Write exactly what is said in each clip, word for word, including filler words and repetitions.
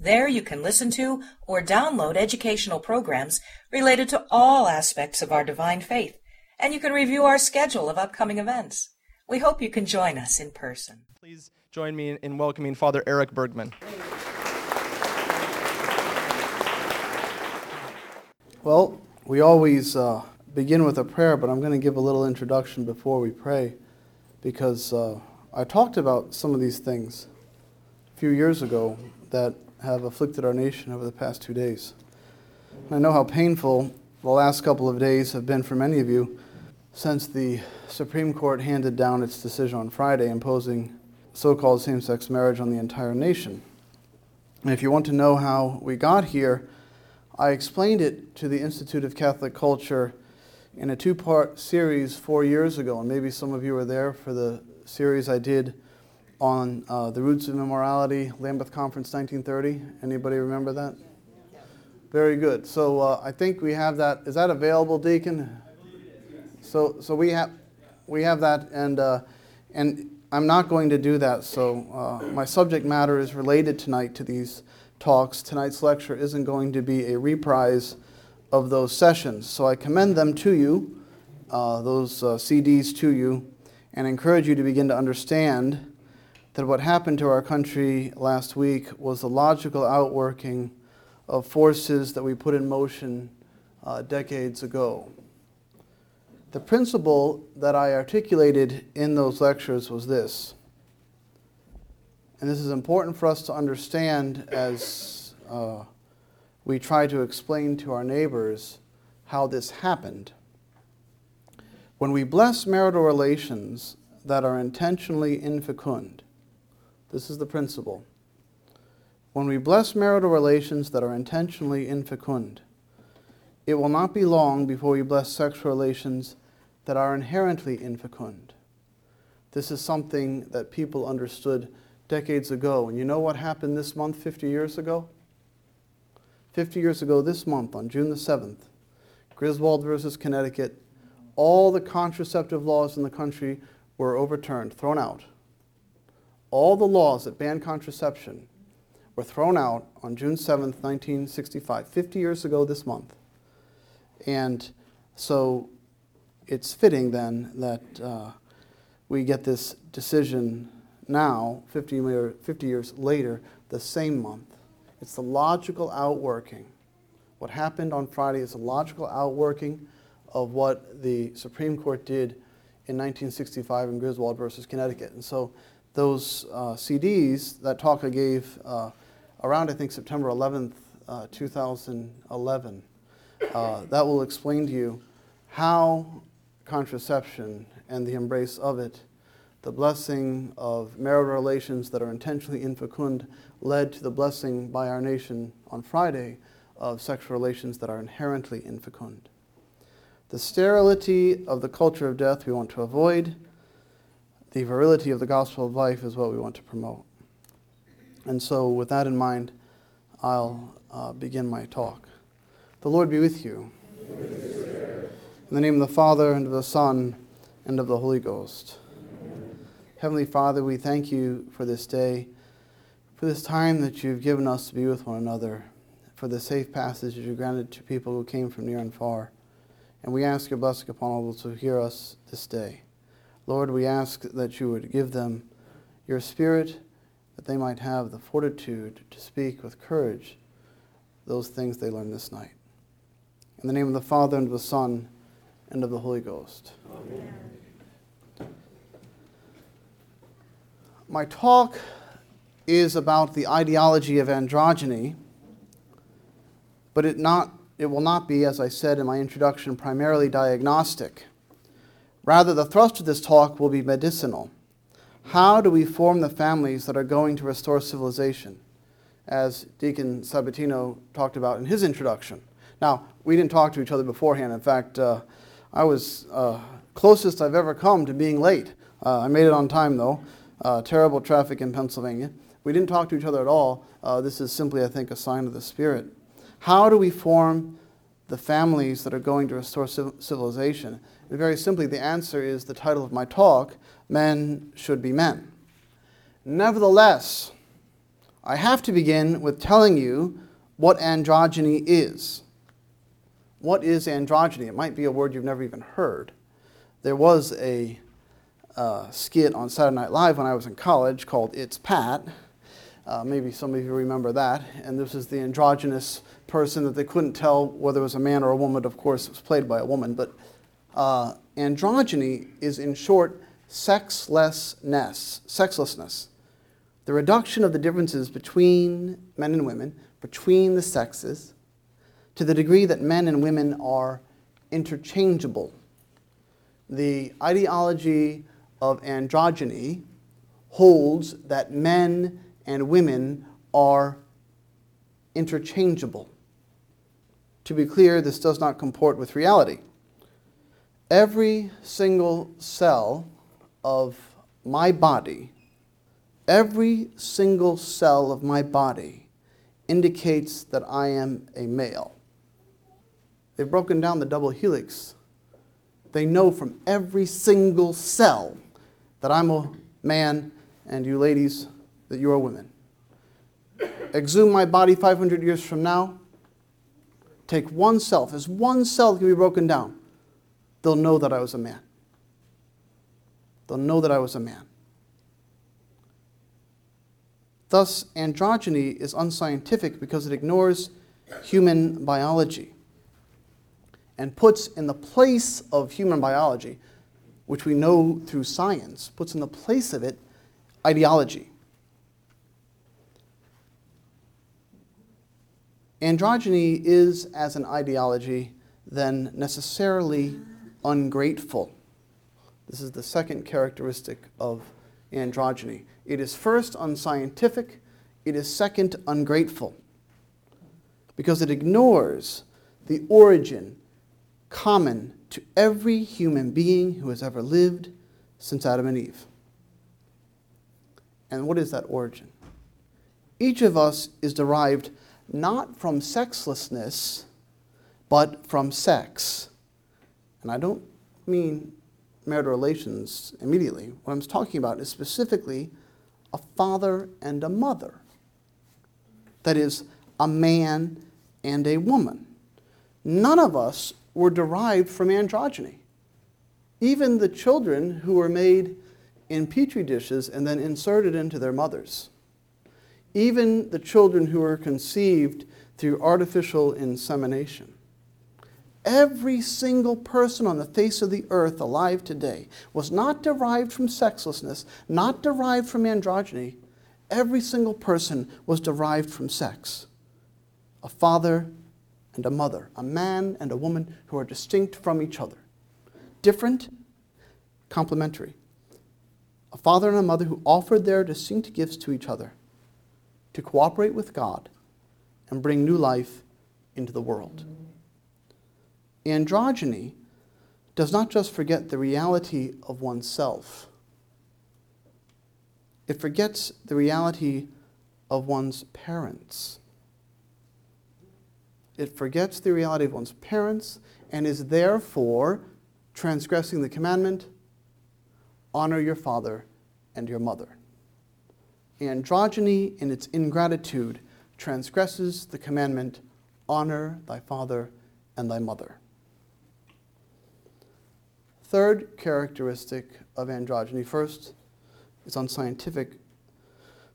There you can listen to or download educational programs related to all aspects of our divine faith, and you can review our schedule of upcoming events. We hope you can join us in person. Please join me in welcoming Father Eric Bergman. Well, we always uh, begin with a prayer, but I'm going to give a little introduction before we pray, because uh, I talked about some of these things a few years ago that have afflicted our nation over the past two days. I know how painful the last couple of days have been for many of you since the Supreme Court handed down its decision on Friday imposing so-called same-sex marriage on the entire nation. And if you want to know how we got here, I explained it to the Institute of Catholic Culture in a two-part series four years ago, and maybe some of you were there for the series I did on uh, the roots of immorality, Lambeth Conference nineteen thirty. Anybody remember that? Yeah. Very good. So uh, I think we have that. Is that available, Deacon? So so we have we have that, and uh, and I'm not going to do that. So uh, my subject matter is related tonight to these talks. Tonight's lecture isn't going to be a reprise of those sessions. So I commend them to you, uh, those uh, C Ds to you, and encourage you to begin to understand that what happened to our country last week was the logical outworking of forces that we put in motion uh, decades ago. The principle that I articulated in those lectures was this, and this is important for us to understand as uh, we try to explain to our neighbors how this happened. When we bless marital relations that are intentionally infecund, this is the principle. When we bless marital relations that are intentionally infecund, it will not be long before we bless sexual relations that are inherently infecund. This is something that people understood decades ago. And you know what happened this month, fifty years ago? fifty years ago this month, on June the seventh, Griswold versus Connecticut, all the contraceptive laws in the country were overturned, thrown out. All the laws that banned contraception were thrown out on June seventh, nineteen sixty-five, fifty years ago this month. And so it's fitting then that uh, we get this decision now, fifty, fifty years later, the same month. It's the logical outworking. What happened on Friday is the logical outworking of what the Supreme Court did in nineteen sixty-five in Griswold versus Connecticut. And so those uh, C Ds, that talk I gave uh, around, I think, September eleventh, uh, two thousand eleven, uh, that will explain to you how contraception and the embrace of it, the blessing of marital relations that are intentionally infecund, led to the blessing by our nation on Friday of sexual relations that are inherently infecund. The sterility of the culture of death we want to avoid. The virility of the gospel of life is what we want to promote. And so with that in mind, I'll uh, begin my talk. The Lord be with you. Amen. In the name of the Father, and of the Son, and of the Holy Ghost. Amen. Heavenly Father, we thank you for this day, for this time that you've given us to be with one another, for the safe passage that you granted to people who came from near and far. And we ask your blessing upon all those who hear us this day. Lord, we ask that you would give them your spirit, that they might have the fortitude to speak with courage those things they learned this night. In the name of the Father, and of the Son, and of the Holy Ghost. Amen. My talk is about the ideology of androgyny, but it not it will not be, as I said in my introduction, primarily diagnostic. Rather, the thrust of this talk will be medicinal. How do we form the families that are going to restore civilization, as Deacon Sabatino talked about in his introduction? Now, we didn't talk to each other beforehand. In fact, uh, I was uh, closest I've ever come to being late. Uh, I made it on time, though. Uh, terrible traffic in Pennsylvania. We didn't talk to each other at all. Uh, this is simply, I think, a sign of the Spirit. How do we form the families that are going to restore civilization? And very simply, the answer is the title of my talk, Men Should Be Men. Nevertheless, I have to begin with telling you what androgyny is. What is androgyny? It might be a word you've never even heard. There was a uh, skit on Saturday Night Live when I was in college called It's Pat. Uh, maybe some of you remember that. And this is the androgynous person that they couldn't tell whether it was a man or a woman. Of course, it was played by a woman. But uh, androgyny is, in short, sexlessness. Sexlessness. The reduction of the differences between men and women, between the sexes, to the degree that men and women are interchangeable. The ideology of androgyny holds that men and women are interchangeable. To be clear, this does not comport with reality. Every single cell of my body Every single cell of my body indicates that I am a male. They've broken down the double helix. They know from every single cell that I'm a man and you ladies, that you are women. Exhume my body five hundred years from now. Take one cell. If there's one cell that can be broken down, they'll know that I was a man. They'll know that I was a man. Thus, androgyny is unscientific because it ignores human biology and puts in the place of human biology, which we know through science, puts in the place of it ideology. Androgyny is, as an ideology, then necessarily ungrateful. This is the second characteristic of androgyny. It is first unscientific, it is second ungrateful, because it ignores the origin common to every human being who has ever lived since Adam and Eve. And what is that origin? Each of us is derived not from sexlessness, but from sex. And I don't mean marital relations immediately. What I'm talking about is specifically a father and a mother. That is, a man and a woman. None of us were derived from androgyny. Even the children who were made in petri dishes and then inserted into their mothers. Even the children who were conceived through artificial insemination. Every single person on the face of the earth alive today was not derived from sexlessness, not derived from androgyny. Every single person was derived from sex. A father and a mother, a man and a woman who are distinct from each other. Different, complementary. A father and a mother who offered their distinct gifts to each other to cooperate with God and bring new life into the world. Androgyny does not just forget the reality of oneself. It forgets the reality of one's parents. It forgets the reality of one's parents and is therefore transgressing the commandment, honor your father and your mother. Androgyny, in its ingratitude, transgresses the commandment, honor thy father and thy mother. Third characteristic of androgyny. First, it's unscientific.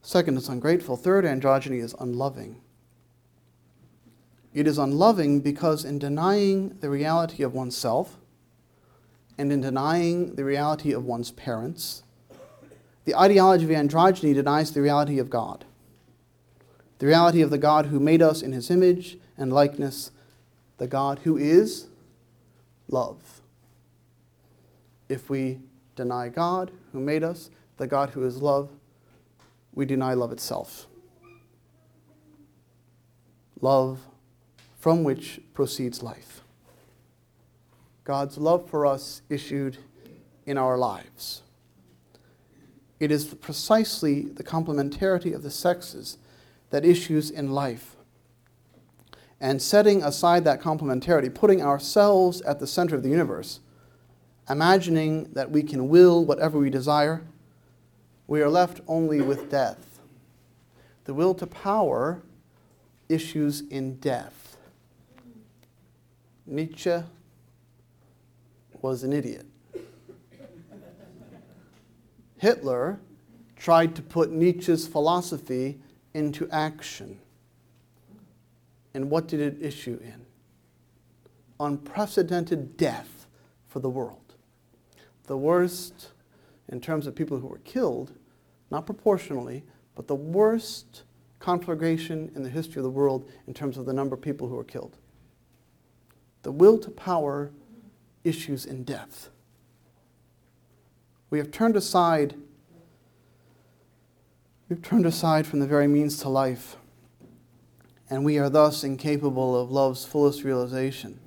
Second, it's ungrateful. Third, androgyny is unloving. It is unloving because in denying the reality of oneself and in denying the reality of one's parents, the ideology of androgyny denies the reality of God, the reality of the God who made us in his image and likeness, the God who is love. If we deny God, who made us, the God who is love, we deny love itself. Love from which proceeds life. God's love for us issued in our lives. It is precisely the complementarity of the sexes that issues in life. And setting aside that complementarity, putting ourselves at the center of the universe, imagining that we can will whatever we desire, we are left only with death. The will to power issues in death. Nietzsche was an idiot. Hitler tried to put Nietzsche's philosophy into action. And what did it issue in? Unprecedented death for the world. The worst, in terms of people who were killed, not proportionally, but the worst conflagration in the history of the world in terms of the number of people who were killed. The will to power issues in death. We have turned aside, we've turned aside from the very means to life, and we are thus incapable of love's fullest realization,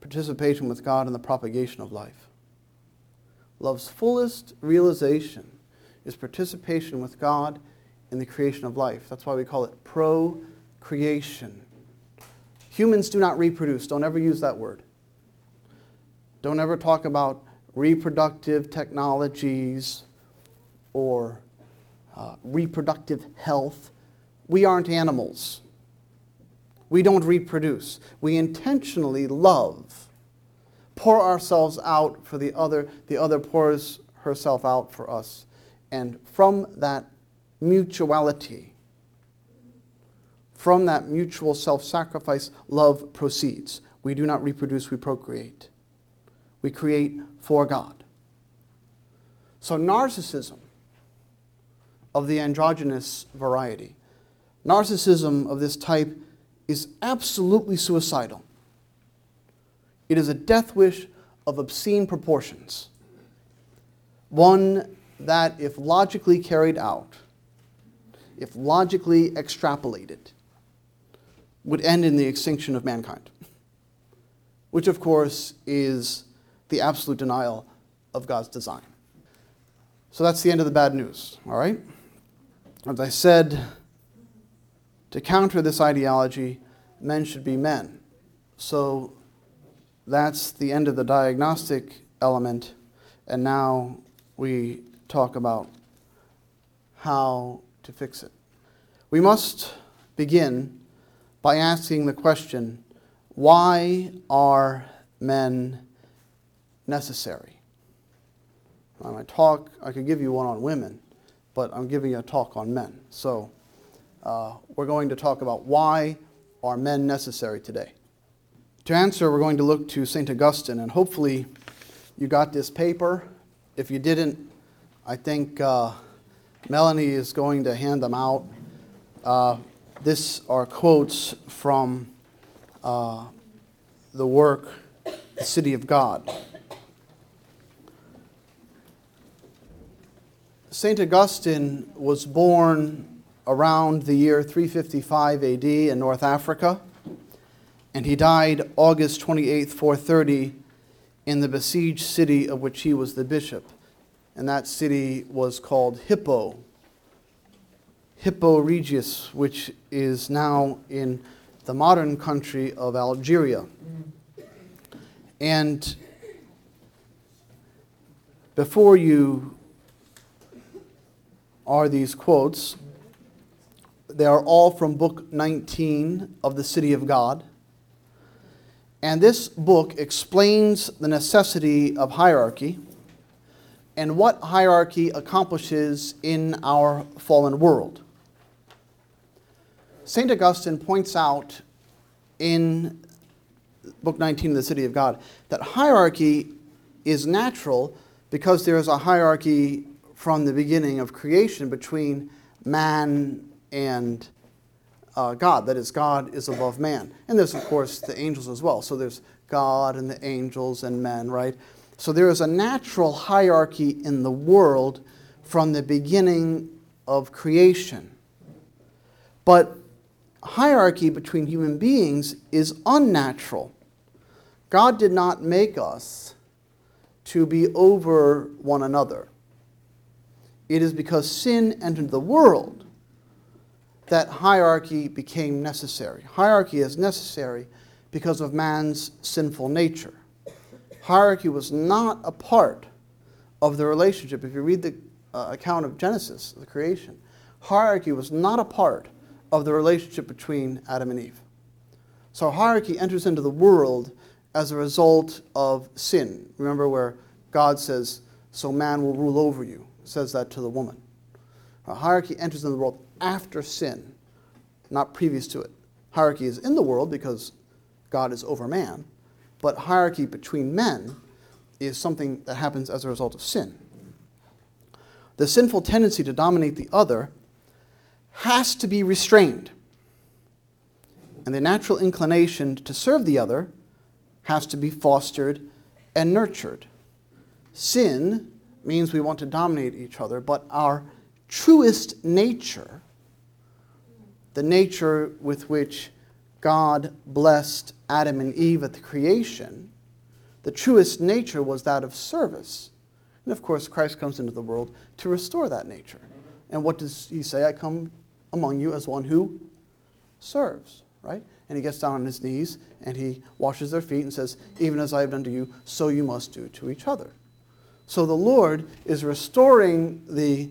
participation with God in the propagation of life. Love's fullest realization is participation with God in the creation of life. That's why we call it procreation. Humans do not reproduce. Don't ever use that word. Don't ever talk about reproductive technologies or uh, reproductive health. We aren't animals. We don't reproduce. We intentionally love, pour ourselves out for the other. The other pours herself out for us. And from that mutuality, from that mutual self-sacrifice, love proceeds. We do not reproduce, we procreate. We create for God. So narcissism of the androgynous variety, narcissism of this type is absolutely suicidal. It is a death wish of obscene proportions. One that, if logically carried out, if logically extrapolated, would end in the extinction of mankind. Which, of course, is the absolute denial of God's design. So that's the end of the bad news, all right? As I said, to counter this ideology, men should be men. So that's the end of the diagnostic element, and now we talk about how to fix it. We must begin by asking the question, why are men necessary? On my talk, I could give you one on women, but I'm giving you a talk on men. So uh, we're going to talk about why are men necessary today. To answer, we're going to look to Saint Augustine, and hopefully you got this paper. If you didn't, I think uh, Melanie is going to hand them out. Uh, this are quotes from uh, the work, The City of God. Saint Augustine was born around the year three fifty-five A D in North Africa, and he died August twenty-eighth, four thirty, in the besieged city of which he was the bishop. And that city was called Hippo, Hippo Regius, which is now in the modern country of Algeria. And before you are these quotes. They are all from Book nineteen of The City of God. And this book explains the necessity of hierarchy and what hierarchy accomplishes in our fallen world. Saint Augustine points out in Book nineteen of The City of God that hierarchy is natural because there is a hierarchy from the beginning of creation between man and uh, God. That is, God is above man. And there's, of course, the angels as well. So there's God and the angels and men, right? So there is a natural hierarchy in the world from the beginning of creation. But hierarchy between human beings is unnatural God did not make us to be over one another. It is because sin entered the world that hierarchy became necessary. Hierarchy is necessary because of man's sinful nature. Hierarchy was not a part of the relationship. If you read the uh, account of Genesis, the creation, hierarchy was not a part of the relationship between Adam and Eve. So hierarchy enters into the world as a result of sin. Remember where God says, so man will rule over you. It says that to the woman. Uh, hierarchy enters into the world after sin, not previous to it. Hierarchy is in the world because God is over man, but hierarchy between men is something that happens as a result of sin. The sinful tendency to dominate the other has to be restrained, and the natural inclination to serve the other has to be fostered and nurtured. Sin means we want to dominate each other, but our truest nature, the nature with which God blessed Adam and Eve at the creation, the truest nature was that of service. And of course, Christ comes into the world to restore that nature. And what does he say? I come among you as one who serves, right? And he gets down on his knees and he washes their feet and says, even as I have done to you, so you must do to each other. So the Lord is restoring the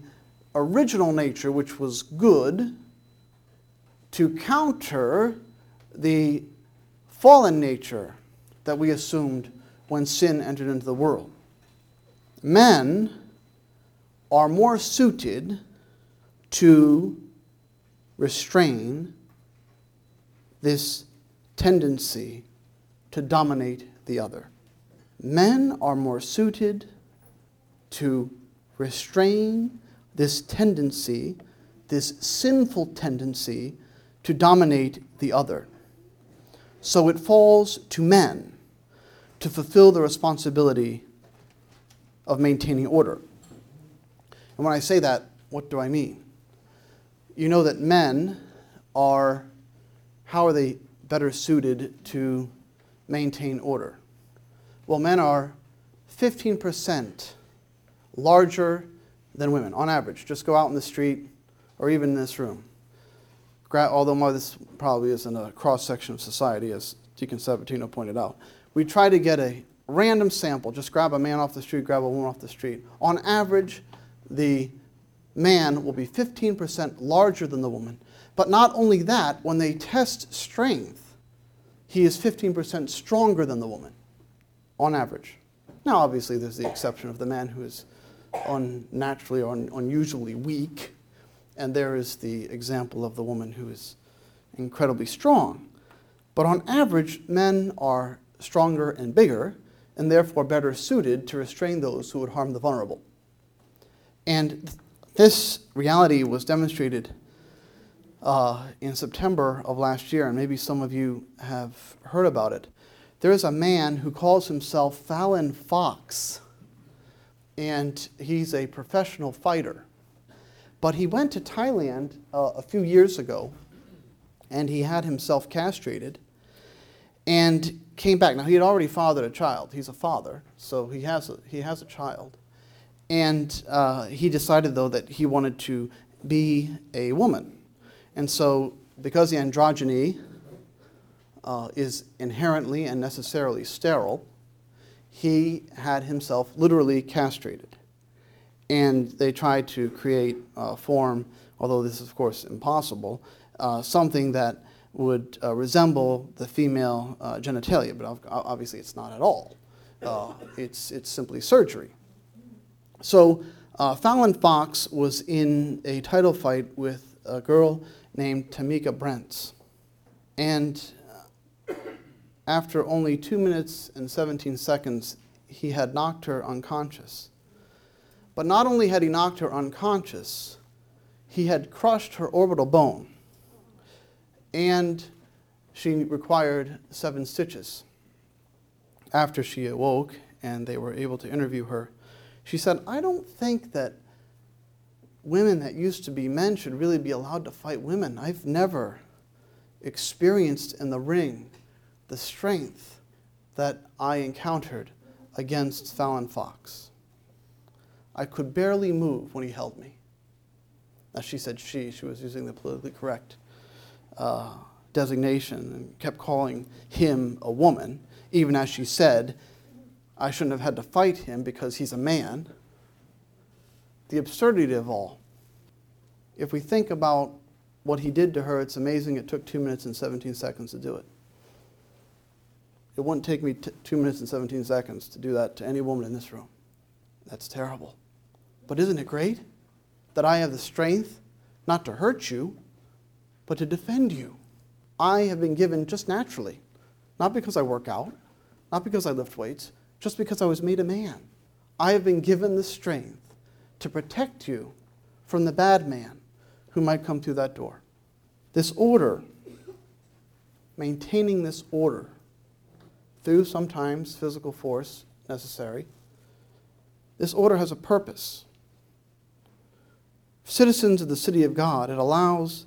original nature, which was good, to counter the fallen nature that we assumed when sin entered into the world. Men are more suited to restrain this tendency to dominate the other. Men are more suited to restrain this tendency, this sinful tendency to dominate the other. So it falls to men to fulfill the responsibility of maintaining order. And when I say that, what do I mean? You know that men are, how are they better suited to maintain order? Well, men are fifteen percent larger than women, on average. Just go out in the street or even in this room. Although this probably isn't a cross-section of society, as Deacon Sabatino pointed out. We try to get a random sample. Just grab a man off the street, grab a woman off the street. On average, the man will be fifteen percent larger than the woman. But not only that, when they test strength, he is fifteen percent stronger than the woman, on average. Now, obviously, there's the exception of the man who is unnaturally or un- unusually weak. And there is the example of the woman who is incredibly strong. But on average, men are stronger and bigger, and therefore better suited to restrain those who would harm the vulnerable. And th- this reality was demonstrated uh, in September of last year, and maybe some of you have heard about it. There is a man who calls himself Fallon Fox, and he's a professional fighter. But he went to Thailand uh, a few years ago, and he had himself castrated and came back. Now, he had already fathered a child. He's a father, so he has a, he has a child. And uh, he decided, though, that he wanted to be a woman. And so because the androgyny uh, is inherently and necessarily sterile, he had himself literally castrated. And they tried to create a form, although this is, of course, impossible, uh, something that would uh, resemble the female uh, genitalia, but obviously it's not at all. Uh, it's, it's simply surgery. So uh, Fallon Fox was in a title fight with a girl named Tamika Brents. And after only two minutes and seventeen seconds, he had knocked her unconscious. But not only had he knocked her unconscious, he had crushed her orbital bone, and she required seven stitches. After she awoke and they were able to interview her, she said, I don't think that women that used to be men should really be allowed to fight women. I've never experienced in the ring the strength that I encountered against Fallon Fox. I could barely move when he held me. Now she said she, she was using the politically correct uh, designation and kept calling him a woman, even as she said, I shouldn't have had to fight him because he's a man. The absurdity of all. If we think about what he did to her, it's amazing it took two minutes and seventeen seconds to do it. It wouldn't take me t- two minutes and seventeen seconds to do that to any woman in this room. That's terrible. But isn't it great that I have the strength not to hurt you, but to defend you? I have been given just naturally, not because I work out, not because I lift weights, just because I was made a man. I have been given the strength to protect you from the bad man who might come through that door. This order, maintaining this order through sometimes physical force necessary, this order has a purpose. Citizens of the City of God, it allows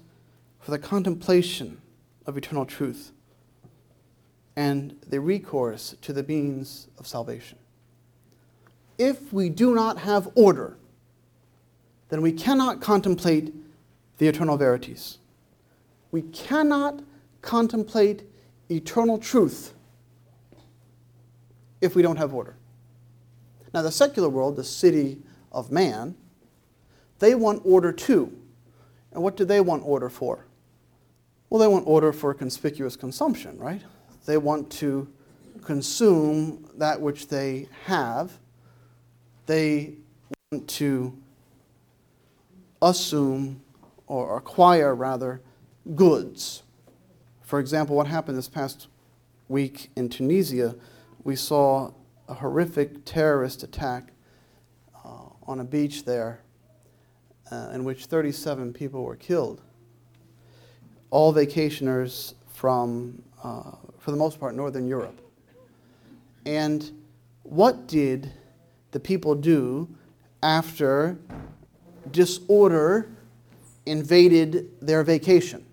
for the contemplation of eternal truth and the recourse to the means of salvation. If we do not have order, then we cannot contemplate the eternal verities. We cannot contemplate eternal truth if we don't have order. Now, the secular world, the city of man, they want order too. And what do they want order for? Well, they want order for conspicuous consumption, right? They want to consume that which they have. They want to assume or acquire, rather, goods. For example, what happened this past week in Tunisia, we saw a horrific terrorist attack uh, on a beach there uh, in which thirty-seven people were killed. All vacationers from, uh, for the most part, Northern Europe. And what did the people do after disorder invaded their vacation?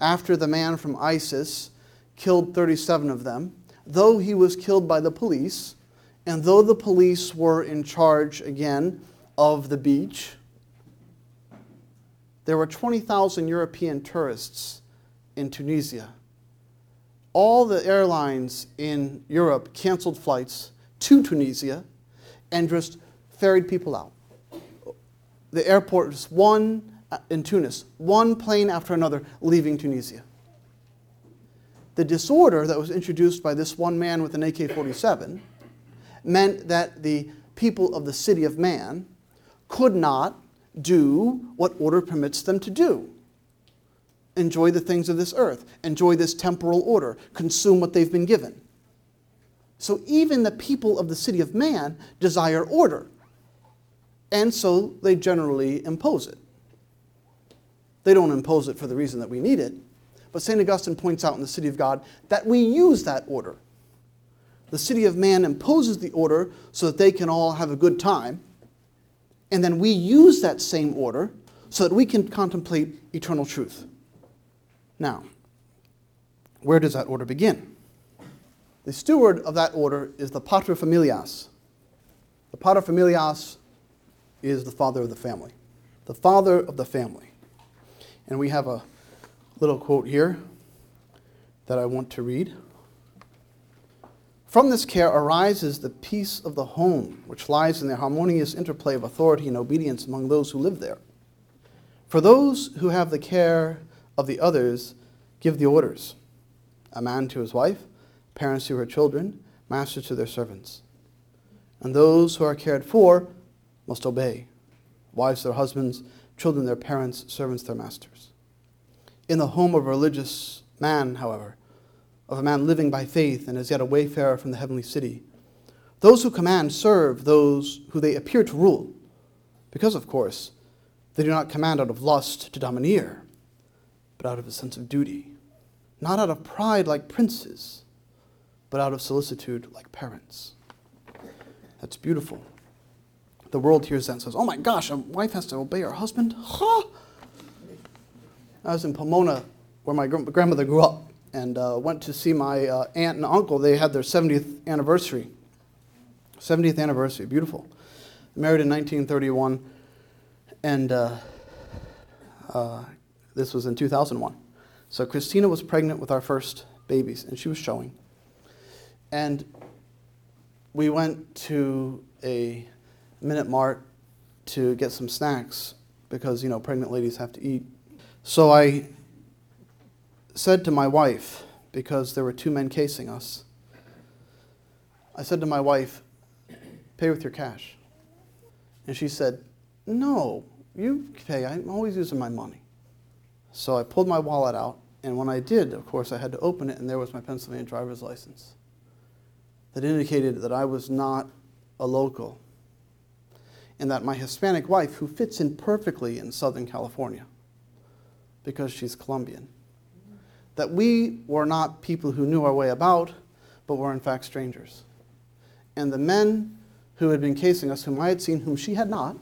After the man from ISIS killed thirty-seven of them, though he was killed by the police, and though the police were in charge, again, of the beach, there were twenty thousand European tourists in Tunisia. All the airlines in Europe canceled flights to Tunisia and just ferried people out. The airport was one in Tunis, one plane after another leaving Tunisia. The disorder that was introduced by this one man with an A K forty-seven meant that the people of the city of man could not do what order permits them to do. Enjoy the things of this earth. Enjoy this temporal order. Consume what they've been given. So even the people of the city of man desire order. And so they generally impose it. They don't impose it for the reason that we need it. But Saint Augustine points out in the City of God that we use that order. The city of man imposes the order so that they can all have a good time. And then we use that same order so that we can contemplate eternal truth. Now, where does that order begin? The steward of that order is the paterfamilias. The paterfamilias is the father of the family. The father of the family. And we have a little quote here that I want to read. From this care arises the peace of the home, which lies in the harmonious interplay of authority and obedience among those who live there. For those who have the care of the others give the orders, a man to his wife, parents to her children, masters to their servants. And those who are cared for must obey, wives their husbands, children their parents, servants their masters. In the home of a religious man, however, of a man living by faith and as yet a wayfarer from the heavenly city, those who command serve those who they appear to rule, because, of course, they do not command out of lust to domineer, but out of a sense of duty, not out of pride like princes, but out of solicitude like parents. That's beautiful. The world hears that and says, oh my gosh, a wife has to obey her husband? Huh? I was in Pomona, where my gr- grandmother grew up, and uh, went to see my uh, aunt and uncle. They had their seventieth anniversary. seventieth anniversary, beautiful. Married in nineteen thirty-one, and uh, uh, this was in two thousand one. So Christina was pregnant with our first babies, and she was showing. And we went to a Minute Mart to get some snacks because, you know, pregnant ladies have to eat. So I said to my wife, because there were two men casing us, I said to my wife, pay with your cash. And she said, no, you pay. I'm always using my money. So I pulled my wallet out, and when I did, of course, I had to open it, and there was my Pennsylvania driver's license that indicated that I was not a local, and that my Hispanic wife, who fits in perfectly in Southern California because she's Colombian, that we were not people who knew our way about, but were in fact strangers. And the men who had been casing us, whom I had seen, whom she had not,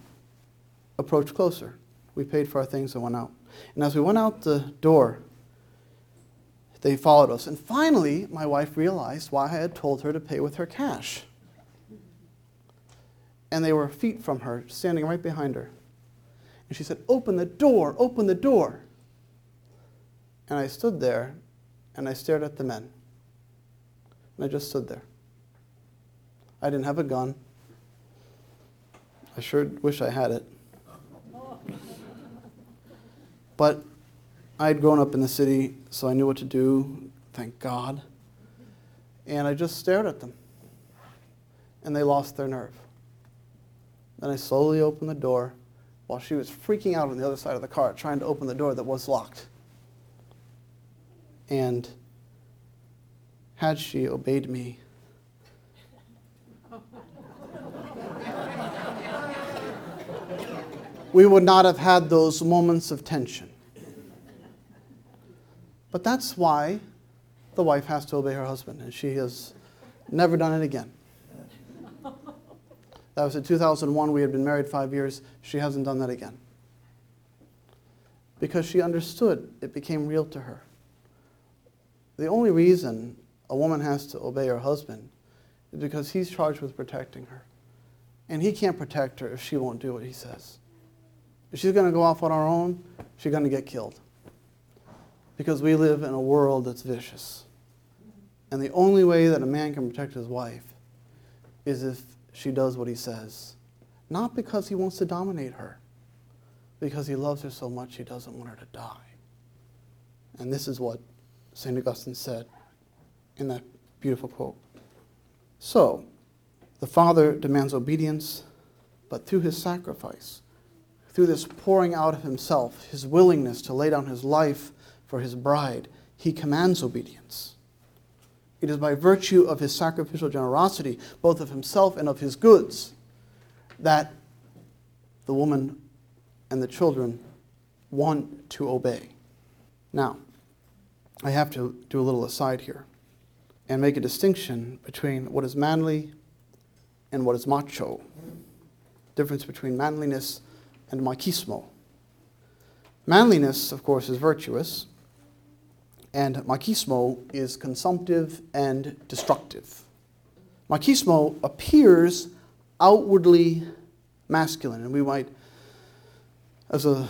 approached closer. We paid for our things and went out. And as we went out the door, they followed us. And finally, my wife realized why I had told her to pay with her cash. And they were feet from her, standing right behind her. And she said, open the door, open the door. And I stood there, and I stared at the men. And I just stood there. I didn't have a gun. I sure wish I had it. But I had grown up in the city, so I knew what to do, thank God. And I just stared at them. And they lost their nerve. Then I slowly opened the door while she was freaking out on the other side of the car, trying to open the door that was locked. And had she obeyed me, we would not have had those moments of tension. But that's why the wife has to obey her husband, and she has never done it again. That was in two thousand one. We had been married five years. She hasn't done that again. Because she understood. It became real to her. The only reason a woman has to obey her husband is because he's charged with protecting her. And he can't protect her if she won't do what he says. If she's going to go off on her own, she's going to get killed. Because we live in a world that's vicious. And the only way that a man can protect his wife is if she does what he says. Not because he wants to dominate her. Because he loves her so much he doesn't want her to die. And this is what Saint Augustine said in that beautiful quote. So, the Father demands obedience, but through his sacrifice, through this pouring out of himself, his willingness to lay down his life for his bride, he commands obedience. It is by virtue of his sacrificial generosity, both of himself and of his goods, that the woman and the children want to obey. Now, I have to do a little aside here and make a distinction between what is manly and what is macho. Difference between manliness and machismo. Manliness, of course, is virtuous, and machismo is consumptive and destructive. Machismo appears outwardly masculine, and we might, as a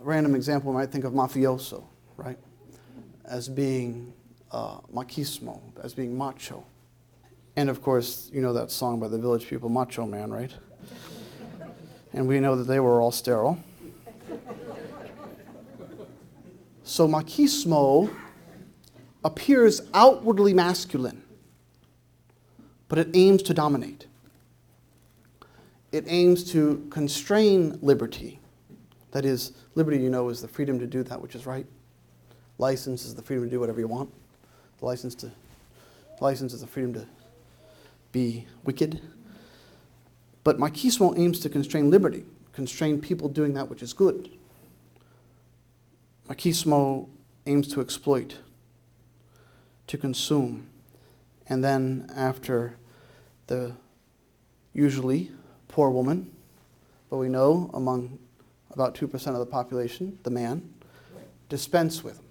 random example, we might think of mafioso, right? As being uh, machismo, as being macho. And of course, you know that song by the Village People, Macho Man, right? And we know that they were all sterile. So machismo appears outwardly masculine, but it aims to dominate. It aims to constrain liberty. That is, liberty, you know, is the freedom to do that which is right. License is the freedom to do whatever you want. The license to license is the freedom to be wicked. But machismo aims to constrain liberty, constrain people doing that which is good. Machismo aims to exploit, to consume, and then after the usually poor woman, but we know among about two percent of the population, the man, dispense with them.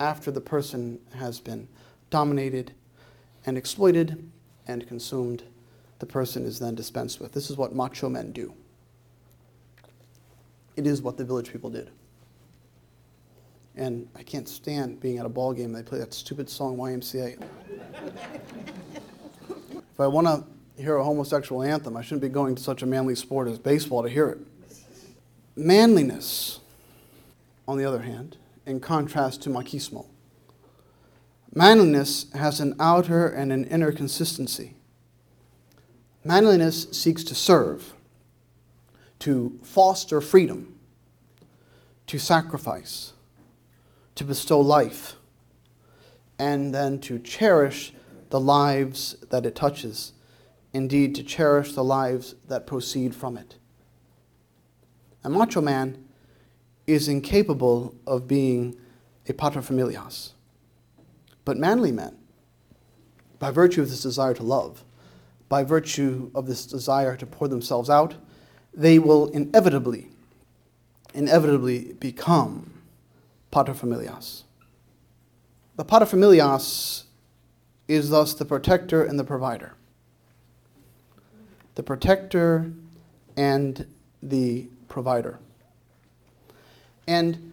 after the person has been dominated and exploited and consumed, the person is then dispensed with. This is what macho men do. It is what the Village People did. And I can't stand being at a ball game and they play that stupid song Y M C A. If I want to hear a homosexual anthem, I shouldn't be going to such a manly sport as baseball to hear it. Manliness, on the other hand, in contrast to machismo, manliness has an outer and an inner consistency. Manliness seeks to serve, to foster freedom, to sacrifice, to bestow life, and then to cherish the lives that it touches, indeed to cherish the lives that proceed from it. A macho man is incapable of being a paterfamilias. But manly men, by virtue of this desire to love, by virtue of this desire to pour themselves out, they will inevitably, inevitably become paterfamilias. The paterfamilias is thus the protector and the provider. The protector and the provider. And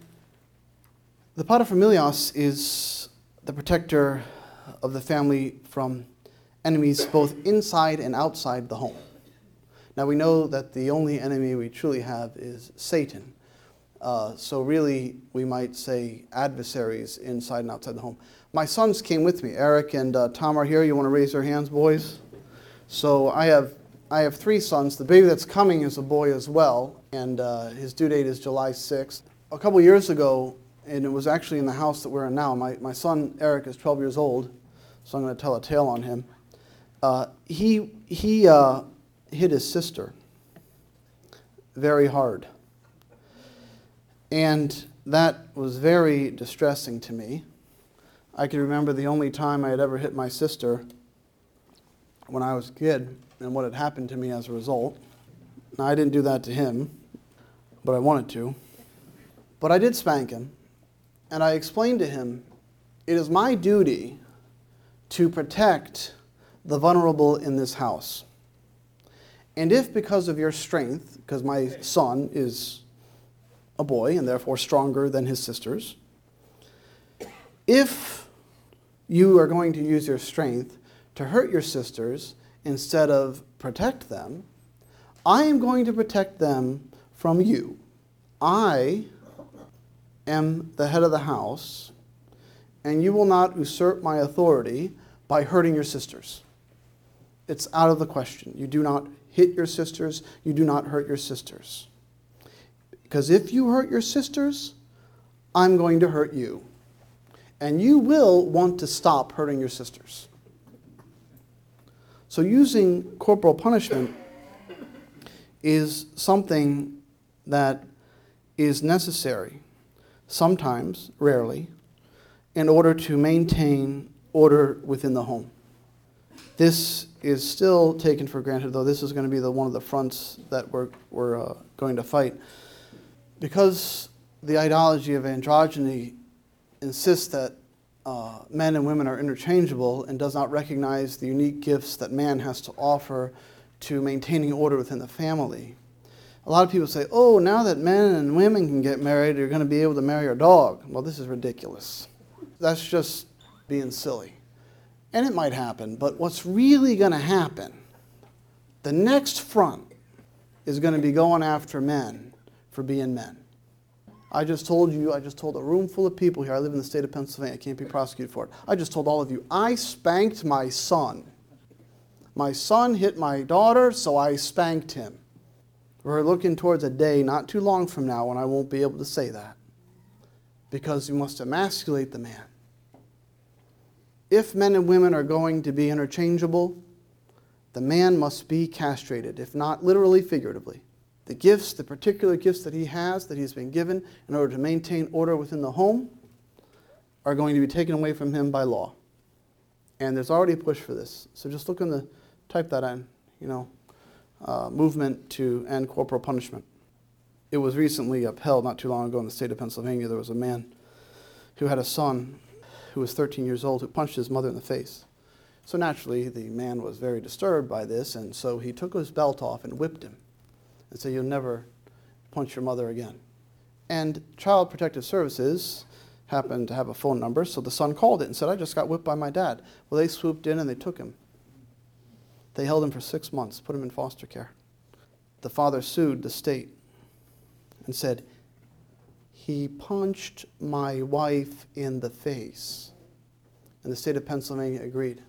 the paterfamilias is the protector of the family from enemies both inside and outside the home. Now we know that the only enemy we truly have is Satan. Uh, so really we might say adversaries inside and outside the home. My sons came with me. Eric and uh, Tom are here. You want to raise your hands, boys? So I have I have three sons. The baby that's coming is a boy as well, and uh, his due date is July sixth. A couple years ago, and it was actually in the house that we're in now, my, my son Eric is twelve years old, so I'm going to tell a tale on him. Uh, he he uh, hit his sister very hard, and that was very distressing to me. I can remember the only time I had ever hit my sister when I was a kid, and what had happened to me as a result. Now, I didn't do that to him, but I wanted to. But I did spank him, and I explained to him, it is my duty to protect the vulnerable in this house. And if because of your strength, because my son is a boy and therefore stronger than his sisters, if you are going to use your strength to hurt your sisters instead of protect them, I am going to protect them from you. I am the head of the house, and you will not usurp my authority by hurting your sisters. It's out of the question. You do not hit your sisters. You do not hurt your sisters. Because if you hurt your sisters, I'm going to hurt you. And you will want to stop hurting your sisters. So using corporal punishment is something that is necessary, sometimes, rarely, in order to maintain order within the home. This is still taken for granted, though this is going to be the one of the fronts that we're, we're uh, going to fight. Because the ideology of androgyny insists that uh, men and women are interchangeable and does not recognize the unique gifts that man has to offer to maintaining order within the family. A lot of people say, oh, now that men and women can get married, you're going to be able to marry your dog. Well, this is ridiculous. That's just being silly. And it might happen, but what's really going to happen, the next front is going to be going after men for being men. I just told you, I just told a room full of people here, I live in the state of Pennsylvania, I can't be prosecuted for it. I just told all of you, I spanked my son. My son hit my daughter, so I spanked him. We're looking towards a day not too long from now when I won't be able to say that, because you must emasculate the man. If men and women are going to be interchangeable, the man must be castrated, if not literally, figuratively. The gifts, the particular gifts that he has, that he's been given in order to maintain order within the home, are going to be taken away from him by law. And there's already a push for this. So just look in the, type that in, you know. Uh, movement to end corporal punishment. It was recently upheld not too long ago in the state of Pennsylvania. There was a man who had a son who was thirteen years old, who punched his mother in the face. So naturally, the man was very disturbed by this, and so he took his belt off and whipped him and said, "You'll never punch your mother again." And Child Protective Services happened to have a phone number, so the son called it and said, "I just got whipped by my dad." Well, they swooped in and they took him. They held him for six months, put him in foster care. The father sued the state and said, "He punched my wife in the face." And the state of Pennsylvania agreed.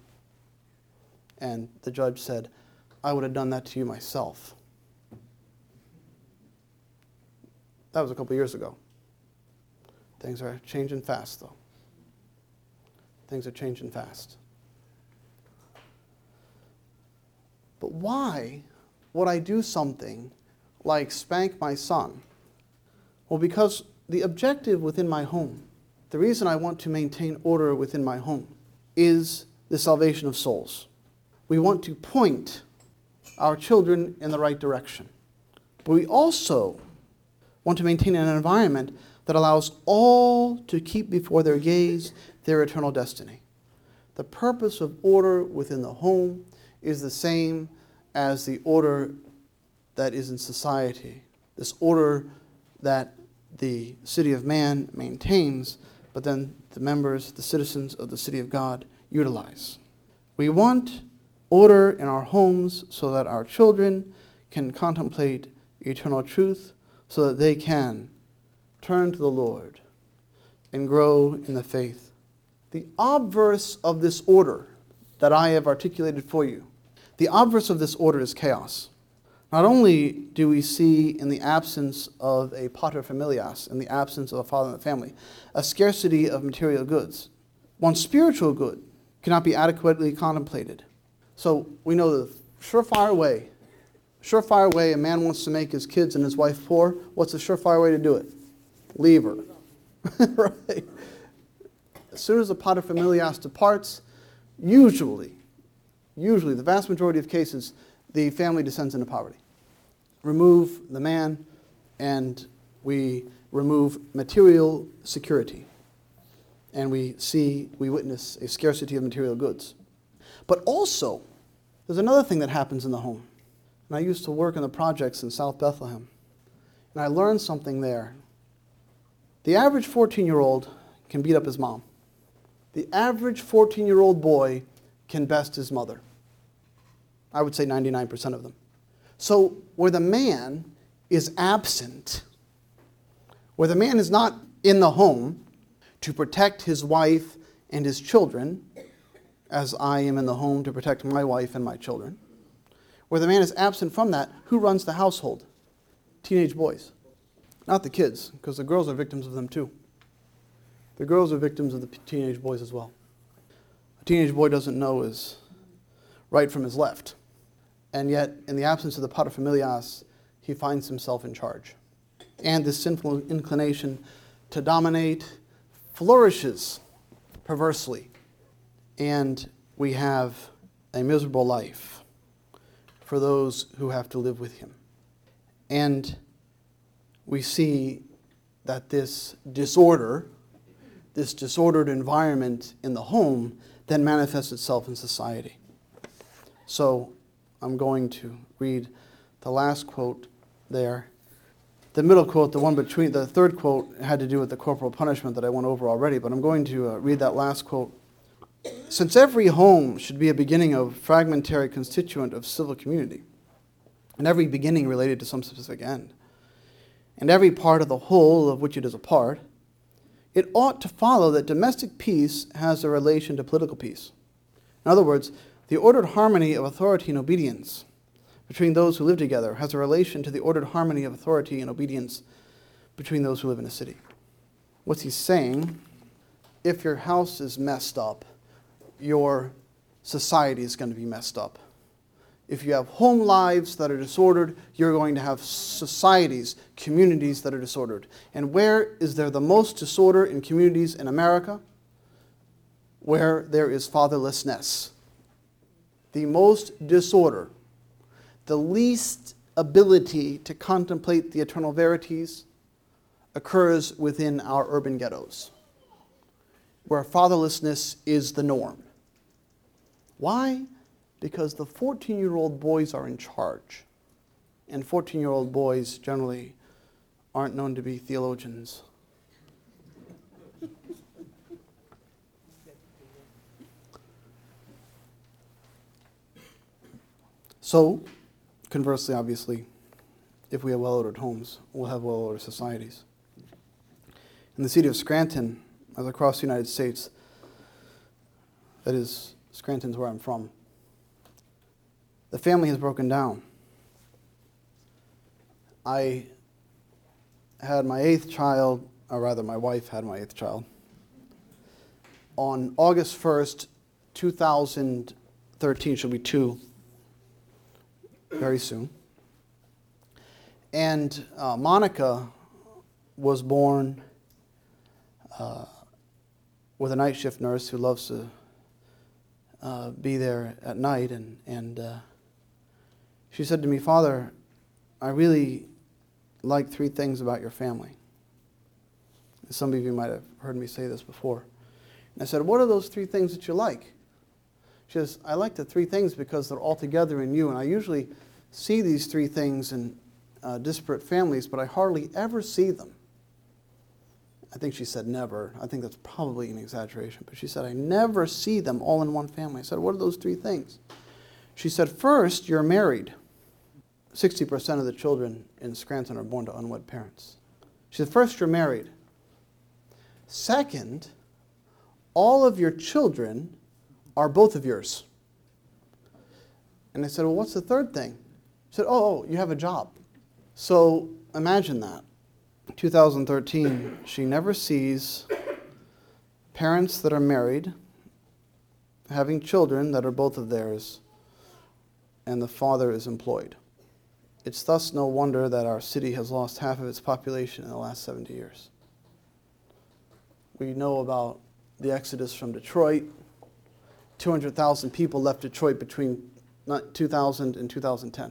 And the judge said, "I would have done that to you myself." That was a couple years ago. Things are changing fast, though. Things are changing fast. But why would I do something like spank my son? Well, because the objective within my home, the reason I want to maintain order within my home, is the salvation of souls. We want to point our children in the right direction. But we also want to maintain an environment that allows all to keep before their gaze their eternal destiny. The purpose of order within the home is the same as the order that is in society, this order that the city of man maintains, but then the members, the citizens of the city of God utilize. We want order in our homes so that our children can contemplate eternal truth, so that they can turn to the Lord and grow in the faith. The obverse of this order that I have articulated for you, the obverse of this order is chaos. Not only do we see in the absence of a paterfamilias, in the absence of a father in the family, a scarcity of material goods. One's spiritual good cannot be adequately contemplated. So we know the surefire way, surefire way a man wants to make his kids and his wife poor, what's the surefire way to do it? Leave her. Right? As soon as the paterfamilias departs, usually, usually, the vast majority of cases, the family descends into poverty. Remove the man, and we remove material security. And we see, we witness a scarcity of material goods. But also, there's another thing that happens in the home. And I used to work in the projects in South Bethlehem, and I learned something there. The average fourteen-year-old can beat up his mom. The average fourteen-year-old boy can best his mother. I would say ninety-nine percent of them. So where the man is absent, where the man is not in the home to protect his wife and his children, as I am in the home to protect my wife and my children, where the man is absent from that, who runs the household? Teenage boys. Not the kids, because the girls are victims of them too. The girls are victims of the teenage boys as well. A teenage boy doesn't know his right from his left. And yet, in the absence of the paterfamilias, he finds himself in charge. And this sinful inclination to dominate flourishes perversely. And we have a miserable life for those who have to live with him. And we see that this disorder, this disordered environment in the home, then manifests itself in society. So I'm going to read the last quote there. The middle quote, the one between, the third quote had to do with the corporal punishment that I went over already, but I'm going to uh, read that last quote. "Since every home should be a beginning of fragmentary constituent of civil community, and every beginning related to some specific end, and every part of the whole of which it is a part, it ought to follow that domestic peace has a relation to political peace. In other words, the ordered harmony of authority and obedience between those who live together has a relation to the ordered harmony of authority and obedience between those who live in a city." What's he saying? If your house is messed up, your society is going to be messed up. If you have home lives that are disordered, you're going to have societies, communities that are disordered. And where is there the most disorder in communities in America? Where there is fatherlessness. The most disorder, the least ability to contemplate the eternal verities, occurs within our urban ghettos. where fatherlessness is the norm. Why? Because the fourteen-year-old boys are in charge, and fourteen-year-old boys generally aren't known to be theologians. So, conversely, obviously, if we have well-ordered homes, we'll have well-ordered societies. In the city of Scranton, as across the United States, that is, Scranton's where I'm from, the family has broken down. I had my eighth child, or rather my wife had my eighth child, on August first, two thousand thirteen, she'll be two. Very soon. And uh, Monica was born uh, with a night shift nurse who loves to uh, be there at night. And, and uh, she said to me, "Father, I really like three things about your family." And some of you might have heard me say this before. And I said, "What are those three things that you like?" She says, "I like the three things because they're all together in you, and I usually see these three things in uh, disparate families, but I hardly ever see them." I think she said never. I think that's probably an exaggeration, but she said, "I never see them all in one family." I said, "What are those three things?" She said, "First, you're married." sixty percent of the children in Scranton are born to unwed parents. She said, "First, you're married. Second, all of your children are both of yours." And I said, "Well, what's the third thing?" She said, oh, oh, "You have a job." So imagine that. two thousand thirteen, she never sees parents that are married having children that are both of theirs, and the father is employed. It's thus no wonder that our city has lost half of its population in the last seventy years. We know about the exodus from Detroit. two hundred thousand people left Detroit between two thousand and two thousand ten.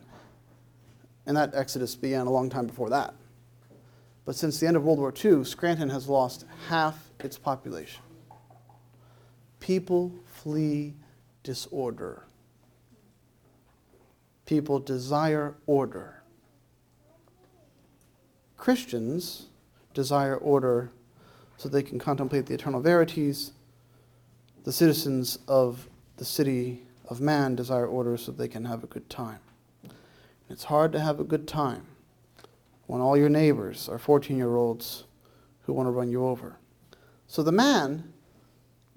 And that exodus began a long time before that. But since the end of World War Two, Scranton has lost half its population. People flee disorder. People desire order. Christians desire order so they can contemplate the eternal verities. The citizens of the city of man desire order so they can have a good time. It's hard to have a good time when all your neighbors are fourteen-year-olds who want to run you over. So the man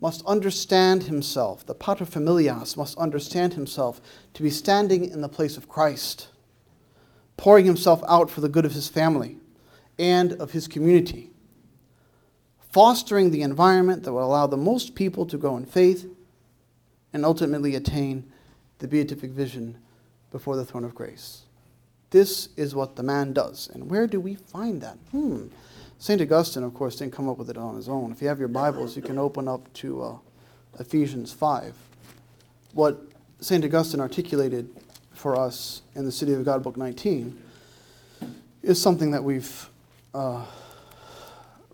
must understand himself, the paterfamilias must understand himself to be standing in the place of Christ, pouring himself out for the good of his family and of his community, fostering the environment that will allow the most people to grow in faith and ultimately attain the beatific vision before the throne of grace. This is what the man does. And where do we find that? Hmm. Saint Augustine, of course, didn't come up with it on his own. If you have your Bibles, you can open up to uh, Ephesians five. What Saint Augustine articulated for us in the City of God, Book nineteen, is something that we've Uh,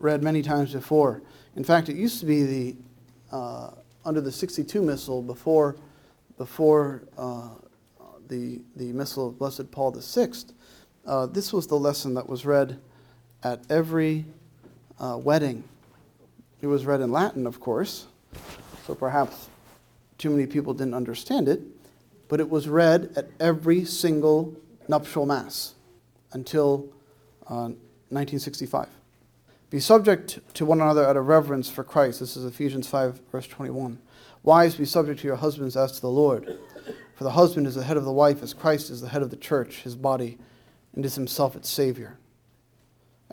read many times before. In fact, it used to be the uh, under the sixty-two Missal before before uh, the the Missal of Blessed Paul the Sixth. Uh, this was the lesson that was read at every uh, wedding. It was read in Latin, of course, so perhaps too many people didn't understand it, but it was read at every single nuptial mass until uh, nineteen sixty-five. "Be subject to one another out of reverence for Christ." This is Ephesians five, verse twenty-one. "Wives, be subject to your husbands as to the Lord. For the husband is the head of the wife, as Christ is the head of the church, his body, and is himself its Savior.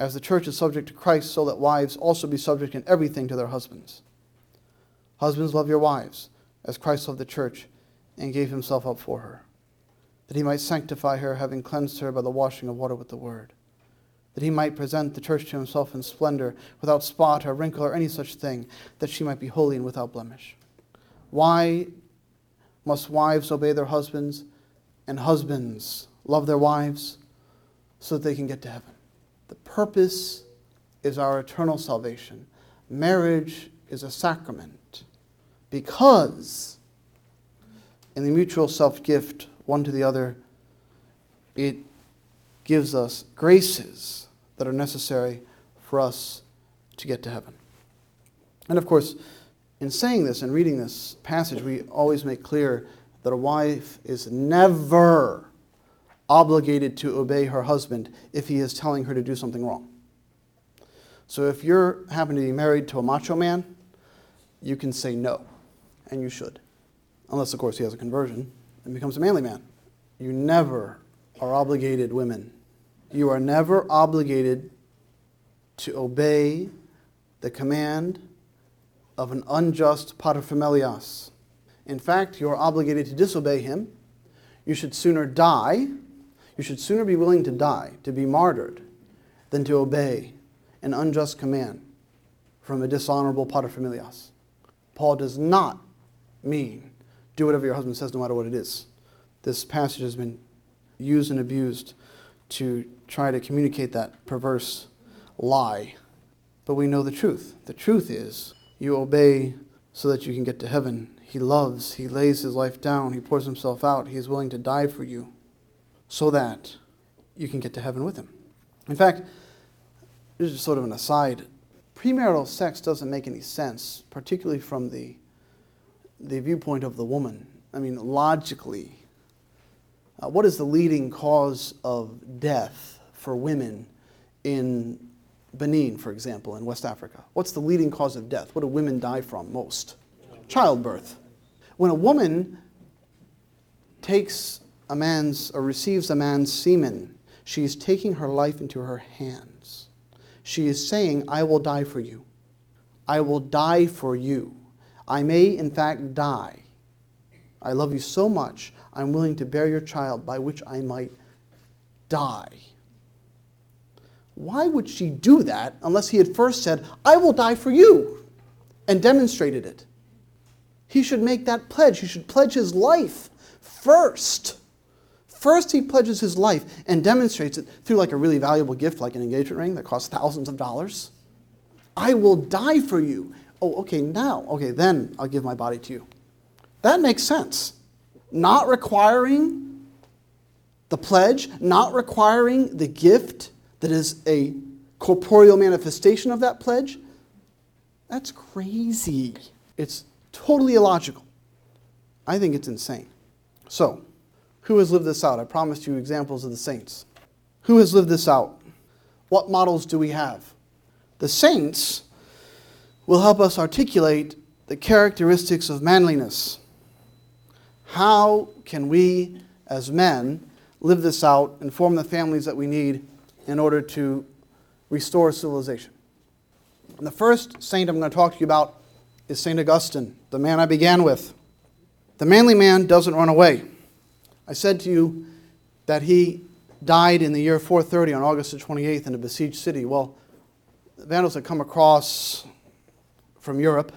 As the church is subject to Christ, so let wives also be subject in everything to their husbands. Husbands, love your wives, as Christ loved the church, and gave himself up for her, that he might sanctify her, having cleansed her by the washing of water with the word, that he might present the church to himself in splendor, without spot or wrinkle or any such thing, that she might be holy and without blemish. Why must wives obey their husbands, and husbands love their wives, so that they can get to heaven?" The purpose is our eternal salvation. Marriage is a sacrament, because in the mutual self-gift, one to the other, it gives us graces that are necessary for us to get to heaven. And of course, in saying this and reading this passage, we always make clear that a wife is never obligated to obey her husband if he is telling her to do something wrong. So if you happen to be married to a macho man, you can say no, and you should. Unless, of course, he has a conversion and becomes a manly man. You never are obligated, women. You are never obligated to obey the command of an unjust paterfamilias. In fact, you are obligated to disobey him. You should sooner die. You should sooner be willing to die, to be martyred, than to obey an unjust command from a dishonorable paterfamilias. Paul does not mean do whatever your husband says, no matter what it is. This passage has been used and abused to try to communicate that perverse lie. But we know the truth. The truth is, you obey so that you can get to heaven. He loves, he lays his life down, he pours himself out, he is willing to die for you so that you can get to heaven with him. In fact, this is sort of an aside. Premarital sex doesn't make any sense, particularly from the, the viewpoint of the woman. I mean, logically, uh, what is the leading cause of death for women in Benin, for example, in West Africa? What's the leading cause of death? What do women die from most? Childbirth. When a woman takes a man's, or receives a man's semen, she is taking her life into her hands. She is saying, I will die for you. I will die for you. I may, in fact, die. I love you so much, I'm willing to bear your child by which I might die. Why would she do that unless he had first said, I will die for you, and demonstrated it? He should make that pledge. He should pledge his life first. First he pledges his life and demonstrates it through like a really valuable gift, like an engagement ring that costs thousands of dollars. I will die for you. Oh, okay, now, okay, then I'll give my body to you. That makes sense. Not requiring the pledge, not requiring the gift that is a corporeal manifestation of that pledge, that's crazy. It's totally illogical. I think it's insane. So, who has lived this out? I promised you examples of the saints. Who has lived this out? What models do we have? The saints will help us articulate the characteristics of manliness. How can we, as men, live this out and form the families that we need in order to restore civilization? And the first saint I'm going to talk to you about is Saint Augustine, the man I began with. The manly man doesn't run away. I said to you that he died in the year four thirty on August the twenty-eighth in a besieged city. Well, the Vandals had come across from Europe.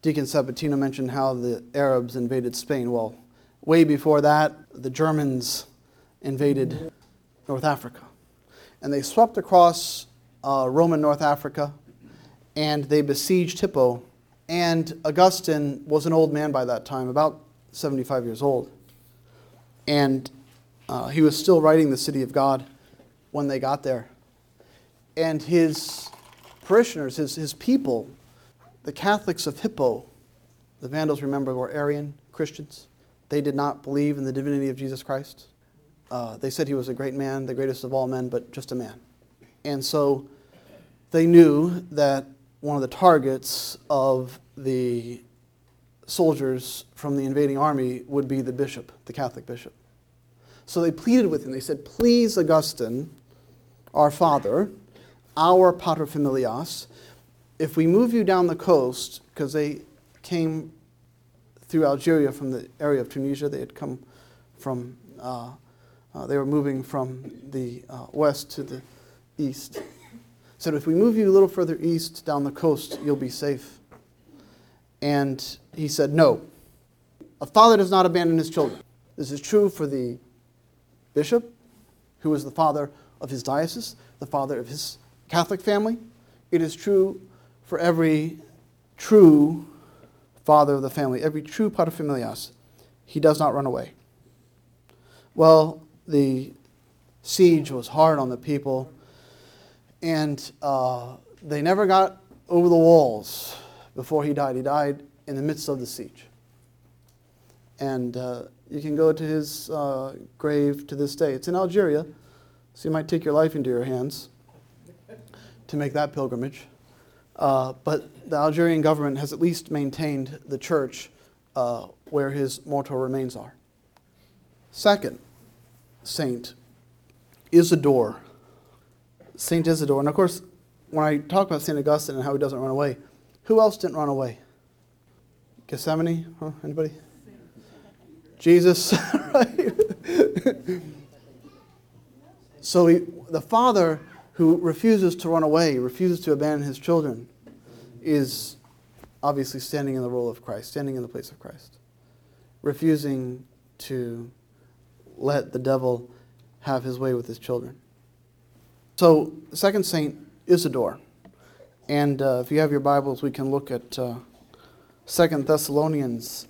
Deacon Sabatino mentioned how the Arabs invaded Spain. Well, way before that, the Germans invaded North Africa. And they swept across uh, Roman North Africa, and they besieged Hippo. And Augustine was an old man by that time, about seventy-five years old. And uh, he was still writing The City of God when they got there. And his parishioners, his, his people, the Catholics of Hippo, the Vandals, remember, were Arian Christians. They did not believe in the divinity of Jesus Christ. Uh, they said he was a great man, the greatest of all men, but just a man. And so they knew that one of the targets of the soldiers from the invading army would be the bishop, the Catholic bishop. So they pleaded with him. They said, please, Augustine, our father, our paterfamilias, if we move you down the coast, because they came through Algeria from the area of Tunisia. They had come from... Uh, Uh, they were moving from the uh, west to the east. Said, if we move you a little further east down the coast, you'll be safe. And he said, no. A father does not abandon his children. This is true for the bishop, who was the father of his diocese, the father of his Catholic family. It is true for every true father of the family, every true paterfamilias, he does not run away. Well, the siege was hard on the people, and uh, they never got over the walls before he died. He died in the midst of the siege. And uh, you can go to his uh, grave to this day. It's in Algeria, so you might take your life into your hands to make that pilgrimage. Uh, but the Algerian government has at least maintained the church uh, where his mortal remains are. Second, Saint Isidore. Saint Isidore. And of course, when I talk about Saint Augustine and how he doesn't run away, who else didn't run away? Gethsemane? Huh? Anybody? Jesus, right? So he, the father who refuses to run away, refuses to abandon his children, is obviously standing in the role of Christ, standing in the place of Christ, refusing to let the devil have his way with his children. So, second Saint Isidore. And uh, if you have your Bibles, we can look at uh, Second Thessalonians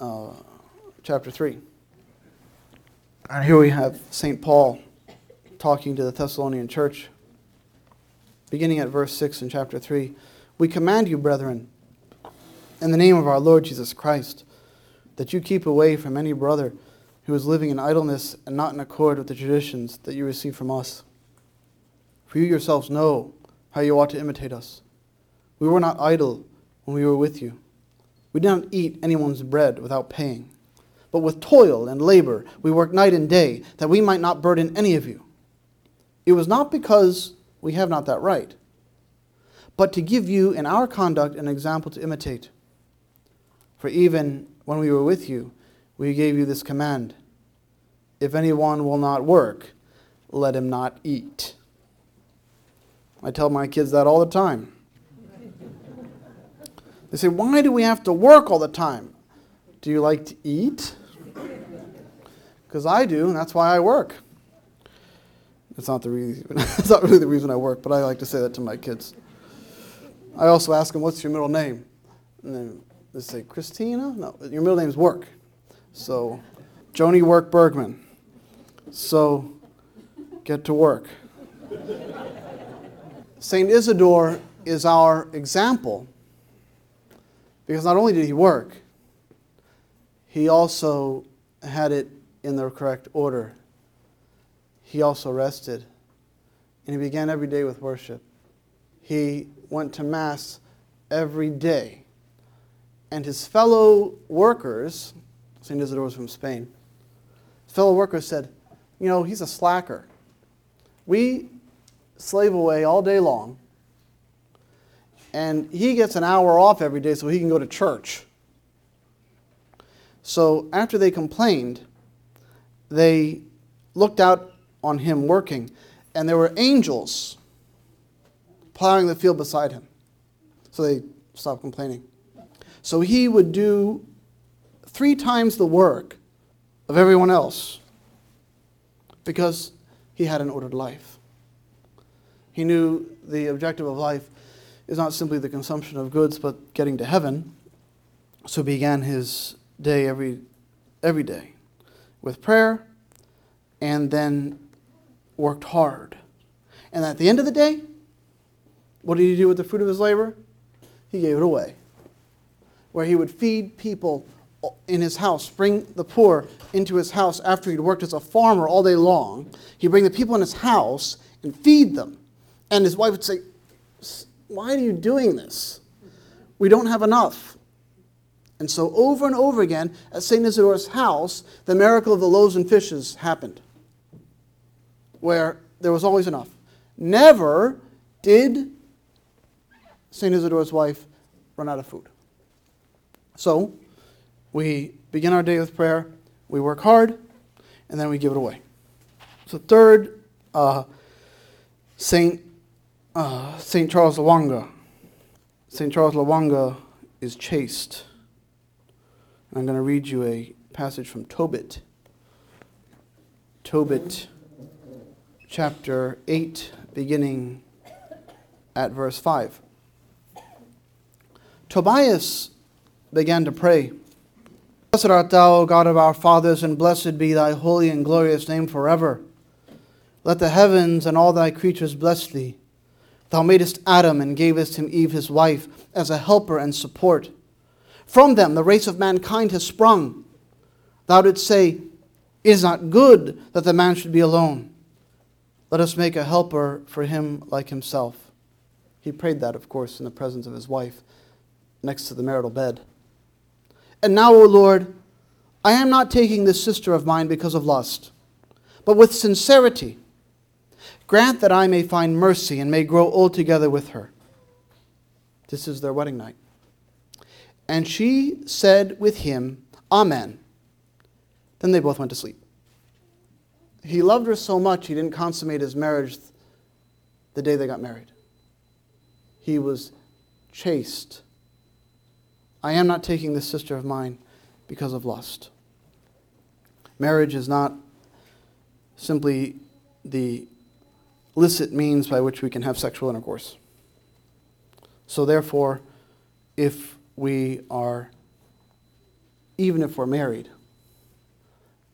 uh, chapter three. And here we have Saint Paul talking to the Thessalonian church, beginning at verse six in chapter three. We command you, brethren, in the name of our Lord Jesus Christ, that you keep away from any brother who is living in idleness and not in accord with the traditions that you receive from us. For you yourselves know how you ought to imitate us. We were not idle when we were with you. We did not eat anyone's bread without paying, but with toil and labor we worked night and day, that we might not burden any of you. It was not because we have not that right, but to give you in our conduct an example to imitate. For even when we were with you, we gave you this command: if anyone will not work, let him not eat. I tell my kids that all the time. They say, why do we have to work all the time? Do you like to eat? Because I do, and that's why I work. It's not the reason. It's not really the reason I work, but I like to say that to my kids. I also ask them, "What's your middle name?" And they say, "Christina." No, your middle name's Work. So, Joni Work Bergman. So, get to work. Saint Isidore is our example because not only did he work, he also had it in the correct order. He also rested, and he began every day with worship. He went to Mass every day, and his fellow workers, Saint Isidore was from Spain, his fellow workers said, you know, he's a slacker. We slave away all day long, and he gets an hour off every day so he can go to church. So after they complained, they looked out on him working, and there were angels plowing the field beside him. So they stopped complaining. So he would do three times the work of everyone else because he had an ordered life. He knew the objective of life is not simply the consumption of goods, but getting to heaven. So he began his day every every day with prayer, and then worked hard. And at the end of the day, what did he do with the fruit of his labor? He gave it away. Where he would feed people in his house, bring the poor into his house after he'd worked as a farmer all day long. He'd bring the people in his house and feed them. And his wife would say, why are you doing this? We don't have enough. And so over and over again, at Saint Isidore's house, the miracle of the loaves and fishes happened, where there was always enough. Never did Saint Isidore's wife run out of food. So we begin our day with prayer, we work hard, and then we give it away. So third, uh, Saint uh, Saint Charles Lwanga. Saint Charles Lwanga is chaste. And I'm going to read you a passage from Tobit. Tobit chapter eight, beginning at verse five. Tobias began to pray, "Blessed art thou, O God of our fathers, and blessed be thy holy and glorious name forever. Let the heavens and all thy creatures bless thee. Thou madest Adam and gavest him Eve his wife as a helper and support. From them the race of mankind has sprung. Thou didst say, it is not good that the man should be alone. Let us make a helper for him like himself." He prayed that, of course, in the presence of his wife, next to the marital bed. "And now, O Lord, I am not taking this sister of mine because of lust, but with sincerity. Grant that I may find mercy and may grow old together with her." This is their wedding night. "And she said with him, Amen. Then they both went to sleep." He loved her so much, he didn't consummate his marriage the day they got married. He was chaste. "I am not taking this sister of mine because of lust." Marriage is not simply the licit means by which we can have sexual intercourse. So therefore, if we are, even if we're married,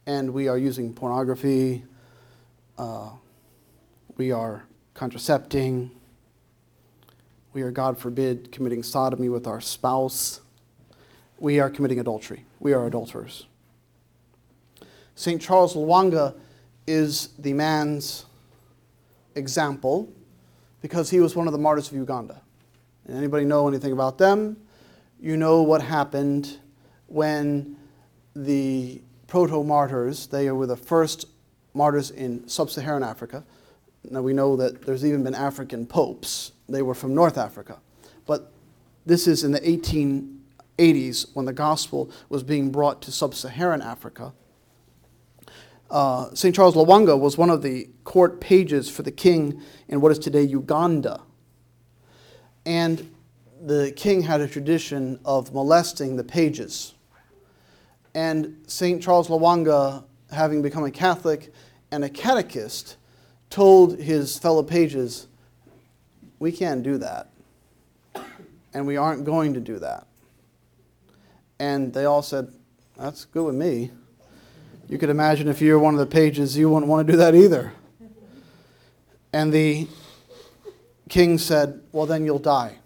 and we are using pornography, uh, we are contracepting, we are, God forbid, committing sodomy with our spouse, we are committing adultery. We are adulterers. Saint Charles Lwanga is the man's example because he was one of the martyrs of Uganda. And anybody know anything about them? You know what happened when the proto-martyrs, they were the first martyrs in sub-Saharan Africa. Now we know that there's even been African popes. They were from North Africa. But this is in the eighteen eighties when the gospel was being brought to sub-Saharan Africa. Uh, Saint Charles Lwanga was one of the court pages for the king in what is today Uganda. And the king had a tradition of molesting the pages. And Saint Charles Lwanga, having become a Catholic and a catechist, told his fellow pages, "We can't do that, and we aren't going to do that." And they all said, "That's good with me." You could imagine if you were one of the pages, you wouldn't want to do that either. And the king said, "Well, then you'll die."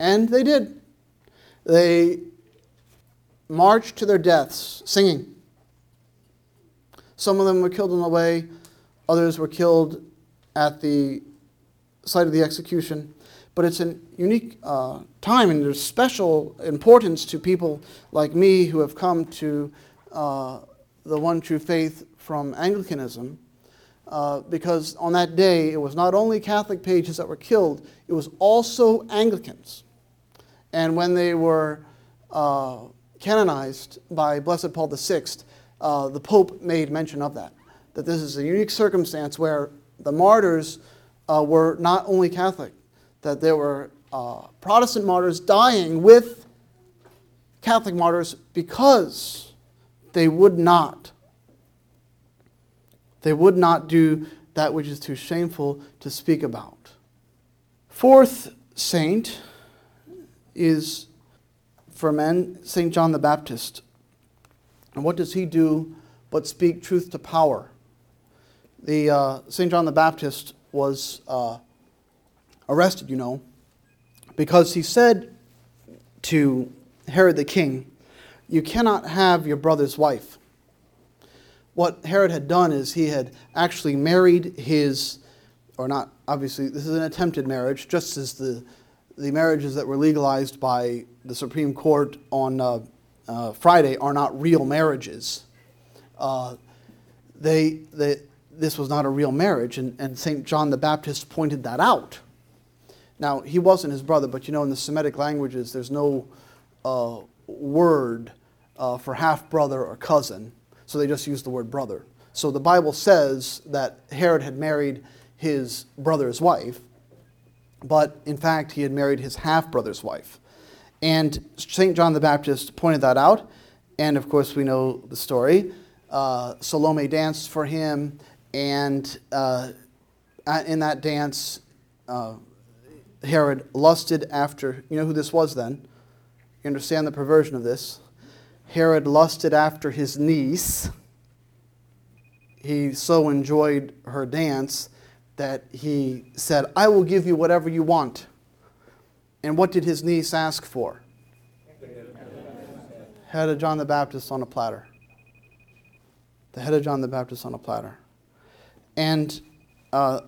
And they did. They marched to their deaths singing. Some of them were killed on the way. Others were killed at the site of the execution. But it's a unique uh, time, and there's special importance to people like me who have come to uh, the one true faith from Anglicanism, uh, because on that day it was not only Catholic pages that were killed, it was also Anglicans. And when they were uh, canonized by Blessed Paul the sixth, uh, the Pope made mention of that, that this is a unique circumstance where the martyrs uh, were not only Catholic, that there were uh, Protestant martyrs dying with Catholic martyrs because they would not, they would not do that which is too shameful to speak about. Fourth saint is, for men, Saint John the Baptist. And what does he do but speak truth to power? The uh, Saint John the Baptist was uh, arrested, you know, because he said to Herod the king, "You cannot have your brother's wife." What Herod had done is he had actually married his, or not, obviously, this is an attempted marriage, just as the The marriages that were legalized by the Supreme Court on uh, uh, Friday are not real marriages. Uh, they, they, this was not a real marriage, and, and Saint John the Baptist pointed that out. Now, he wasn't his brother, but you know, in the Semitic languages, there's no uh, word uh, for half-brother or cousin, so they just use the word brother. So the Bible says that Herod had married his brother's wife, but, in fact, he had married his half-brother's wife. And Saint John the Baptist pointed that out. And, of course, we know the story. Uh, Salome danced for him. And uh, in that dance, uh, Herod lusted after, you know who this was then? You understand the perversion of this. Herod lusted after his niece. He so enjoyed her dance that he said, I will give you whatever you want. And what did his niece ask for? Head of John the Baptist on a platter. The head of John the Baptist on a platter. And uh,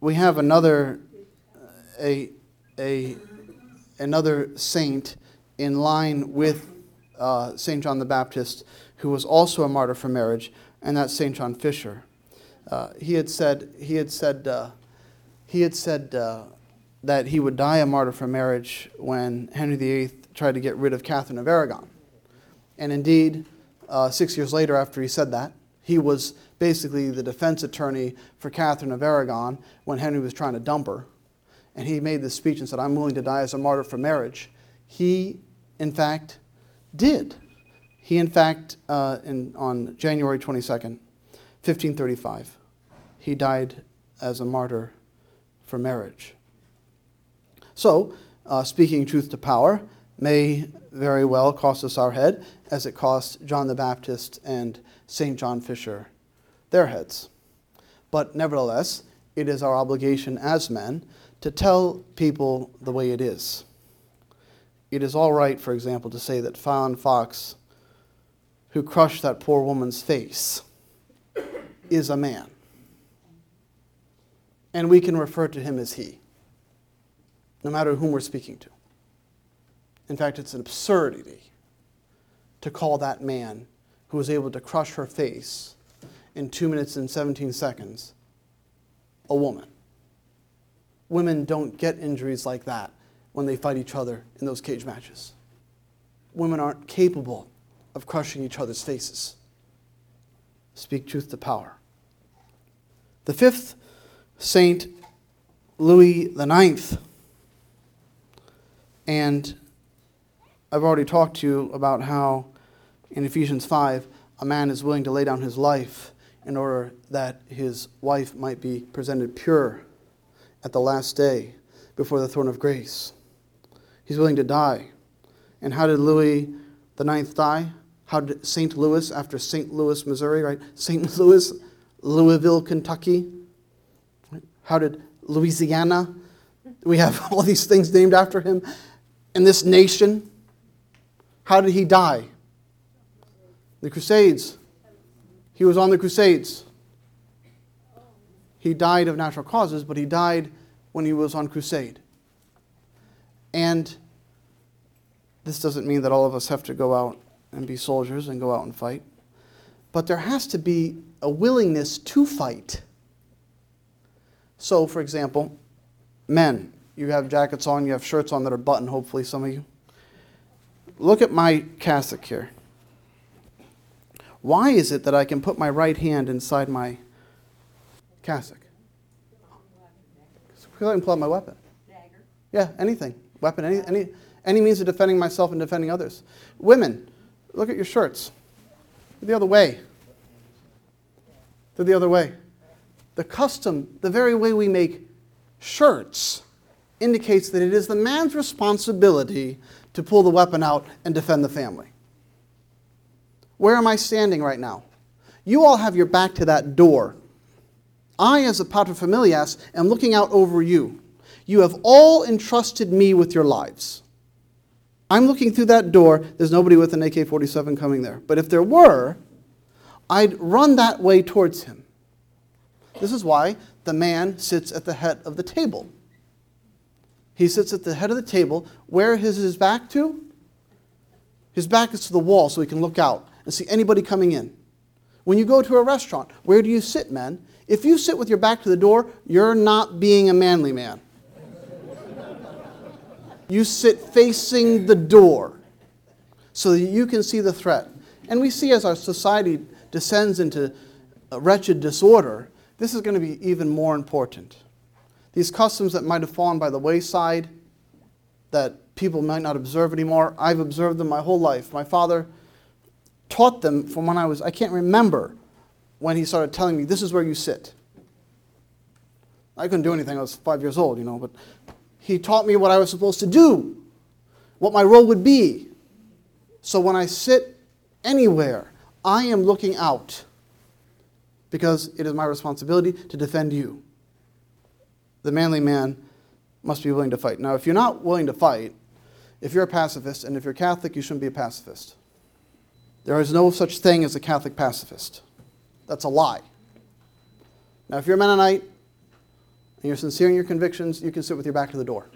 we have another a a another saint in line with uh, Saint John the Baptist, who was also a martyr for marriage, and that's Saint John Fisher. Uh, he had said he had said uh, he had said uh, that he would die a martyr for marriage when Henry the Eighth tried to get rid of Catherine of Aragon. And indeed, uh, six years later after he said that, he was basically the defense attorney for Catherine of Aragon when Henry was trying to dump her. And he made this speech and said, I'm willing to die as a martyr for marriage. He, in fact, did. He, in fact, uh, in, on January twenty-second, fifteen thirty-five, he died as a martyr for marriage. So, uh, speaking truth to power may very well cost us our head, as it cost John the Baptist and Saint John Fisher their heads. But nevertheless, it is our obligation as men to tell people the way it is. It is all right, for example, to say that Fallon Fox, who crushed that poor woman's face, is a man. And we can refer to him as he, no matter whom we're speaking to. In fact, it's an absurdity to call that man who was able to crush her face in two minutes and seventeen seconds a woman. Women don't get injuries like that when they fight each other in those cage matches. Women aren't capable of crushing each other's faces. Speak truth to power. The fifth, Saint Louis the Ninth. And I've already talked to you about how, in Ephesians five, a man is willing to lay down his life in order that his wife might be presented pure at the last day before the throne of grace. He's willing to die. And how did Louis the Ninth die? How did Saint Louis, after Saint Louis, Missouri, right? Saint Louis, Louisville, Kentucky. How did Louisiana? We have all these things named after him. And this nation. How did he die? The Crusades. He was on the Crusades. He died of natural causes, but he died when he was on crusade. And this doesn't mean that all of us have to go out and be soldiers and go out and fight. But there has to be a willingness to fight. So, for example, men. You have jackets on, you have shirts on that are buttoned, hopefully, some of you. Look at my cassock here. Why is it that I can put my right hand inside my cassock? Because I can pull out my weapon. Yeah, anything. Weapon, any, any, any means of defending myself and defending others. Women, look at your shirts. They're the other way. They're the other way. The custom, the very way we make shirts, indicates that it is the man's responsibility to pull the weapon out and defend the family. Where am I standing right now? You all have your back to that door. I, as a paterfamilias, am looking out over you. You have all entrusted me with your lives. I'm looking through that door. There's nobody with an A K forty-seven coming there. But if there were, I'd run that way towards him. This is why the man sits at the head of the table. He sits at the head of the table. Where is his back to? His back is to the wall so he can look out and see anybody coming in. When you go to a restaurant, where do you sit, men? If you sit with your back to the door, you're not being a manly man. You sit facing the door so that you can see the threat. And we see as our society descends into a wretched disorder, this is going to be even more important. These customs that might have fallen by the wayside, that people might not observe anymore, I've observed them my whole life. My father taught them from when I was, I can't remember when he started telling me, this is where you sit. I couldn't do anything, I was five years old, you know, but He taught me what I was supposed to do, what my role would be. So when I sit anywhere, I am looking out because it is my responsibility to defend you. The manly man must be willing to fight. Now, if you're not willing to fight, if you're a pacifist, and if you're Catholic, you shouldn't be a pacifist. There is no such thing as a Catholic pacifist. That's a lie. Now, if you're a Mennonite, and you're sincere in your convictions, you can sit with your back to the door.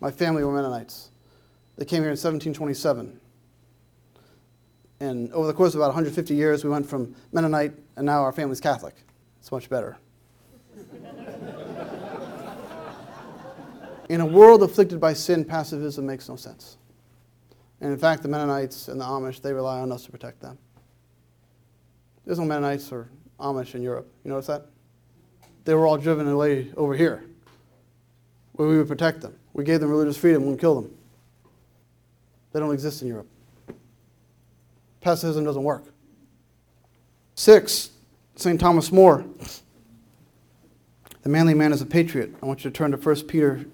My family were Mennonites. They came here in seventeen twenty-seven. And over the course of about one hundred fifty years, we went from Mennonite, and now our family's Catholic. It's much better. In a world afflicted by sin, pacifism makes no sense. And in fact, the Mennonites and the Amish, they rely on us to protect them. There's no Mennonites or Amish in Europe. You notice that? They were all driven away over here, where we would protect them. We gave them religious freedom, we wouldn't kill them. They don't exist in Europe. Pacifism doesn't work. Six, Saint Thomas More. The manly man is a patriot. I want you to turn to First Peter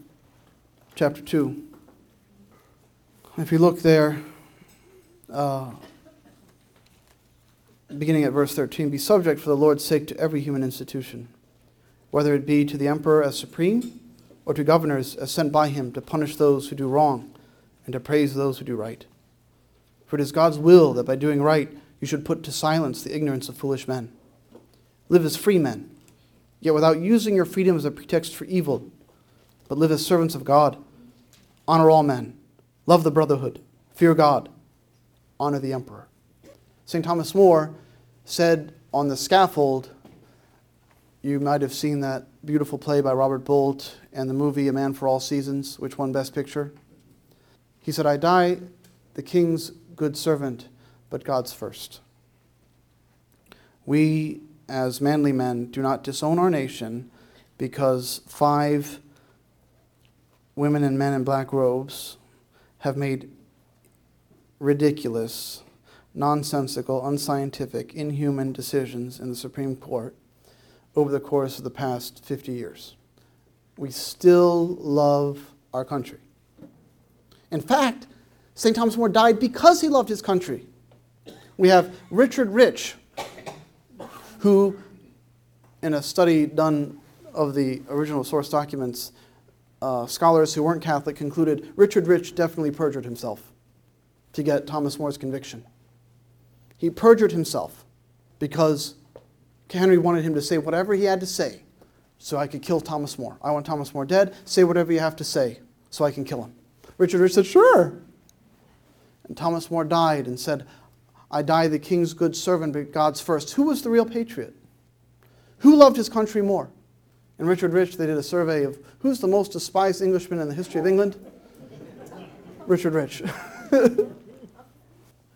chapter two. If you look there, uh, beginning at verse thirteen, be subject for the Lord's sake to every human institution, whether it be to the emperor as supreme or to governors as sent by him to punish those who do wrong and to praise those who do right. For it is God's will that by doing right you should put to silence the ignorance of foolish men. Live as free men, yet without using your freedom as a pretext for evil, but live as servants of God. Honor all men, love the brotherhood, fear God, honor the emperor. Saint Thomas More said on the scaffold, you might have seen that beautiful play by Robert Bolt and the movie A Man for All Seasons, which won Best Picture. He said, I die the king's good servant, but God's first. We, as manly men, do not disown our nation because five women and men in black robes have made ridiculous, nonsensical, unscientific, inhuman decisions in the Supreme Court over the course of the past fifty years. We still love our country. In fact, Saint Thomas More died because he loved his country. We have Richard Rich, who, in a study done of the original source documents, uh, scholars who weren't Catholic concluded Richard Rich definitely perjured himself to get Thomas More's conviction. He perjured himself because Henry wanted him to say whatever he had to say so I could kill Thomas More. I want Thomas More dead. Say whatever you have to say so I can kill him. Richard Rich said, sure. And Thomas More died and said, I die the king's good servant, but God's first. Who was the real patriot? Who loved his country more? In Richard Rich, they did a survey of who's the most despised Englishman in the history of England? Richard Rich.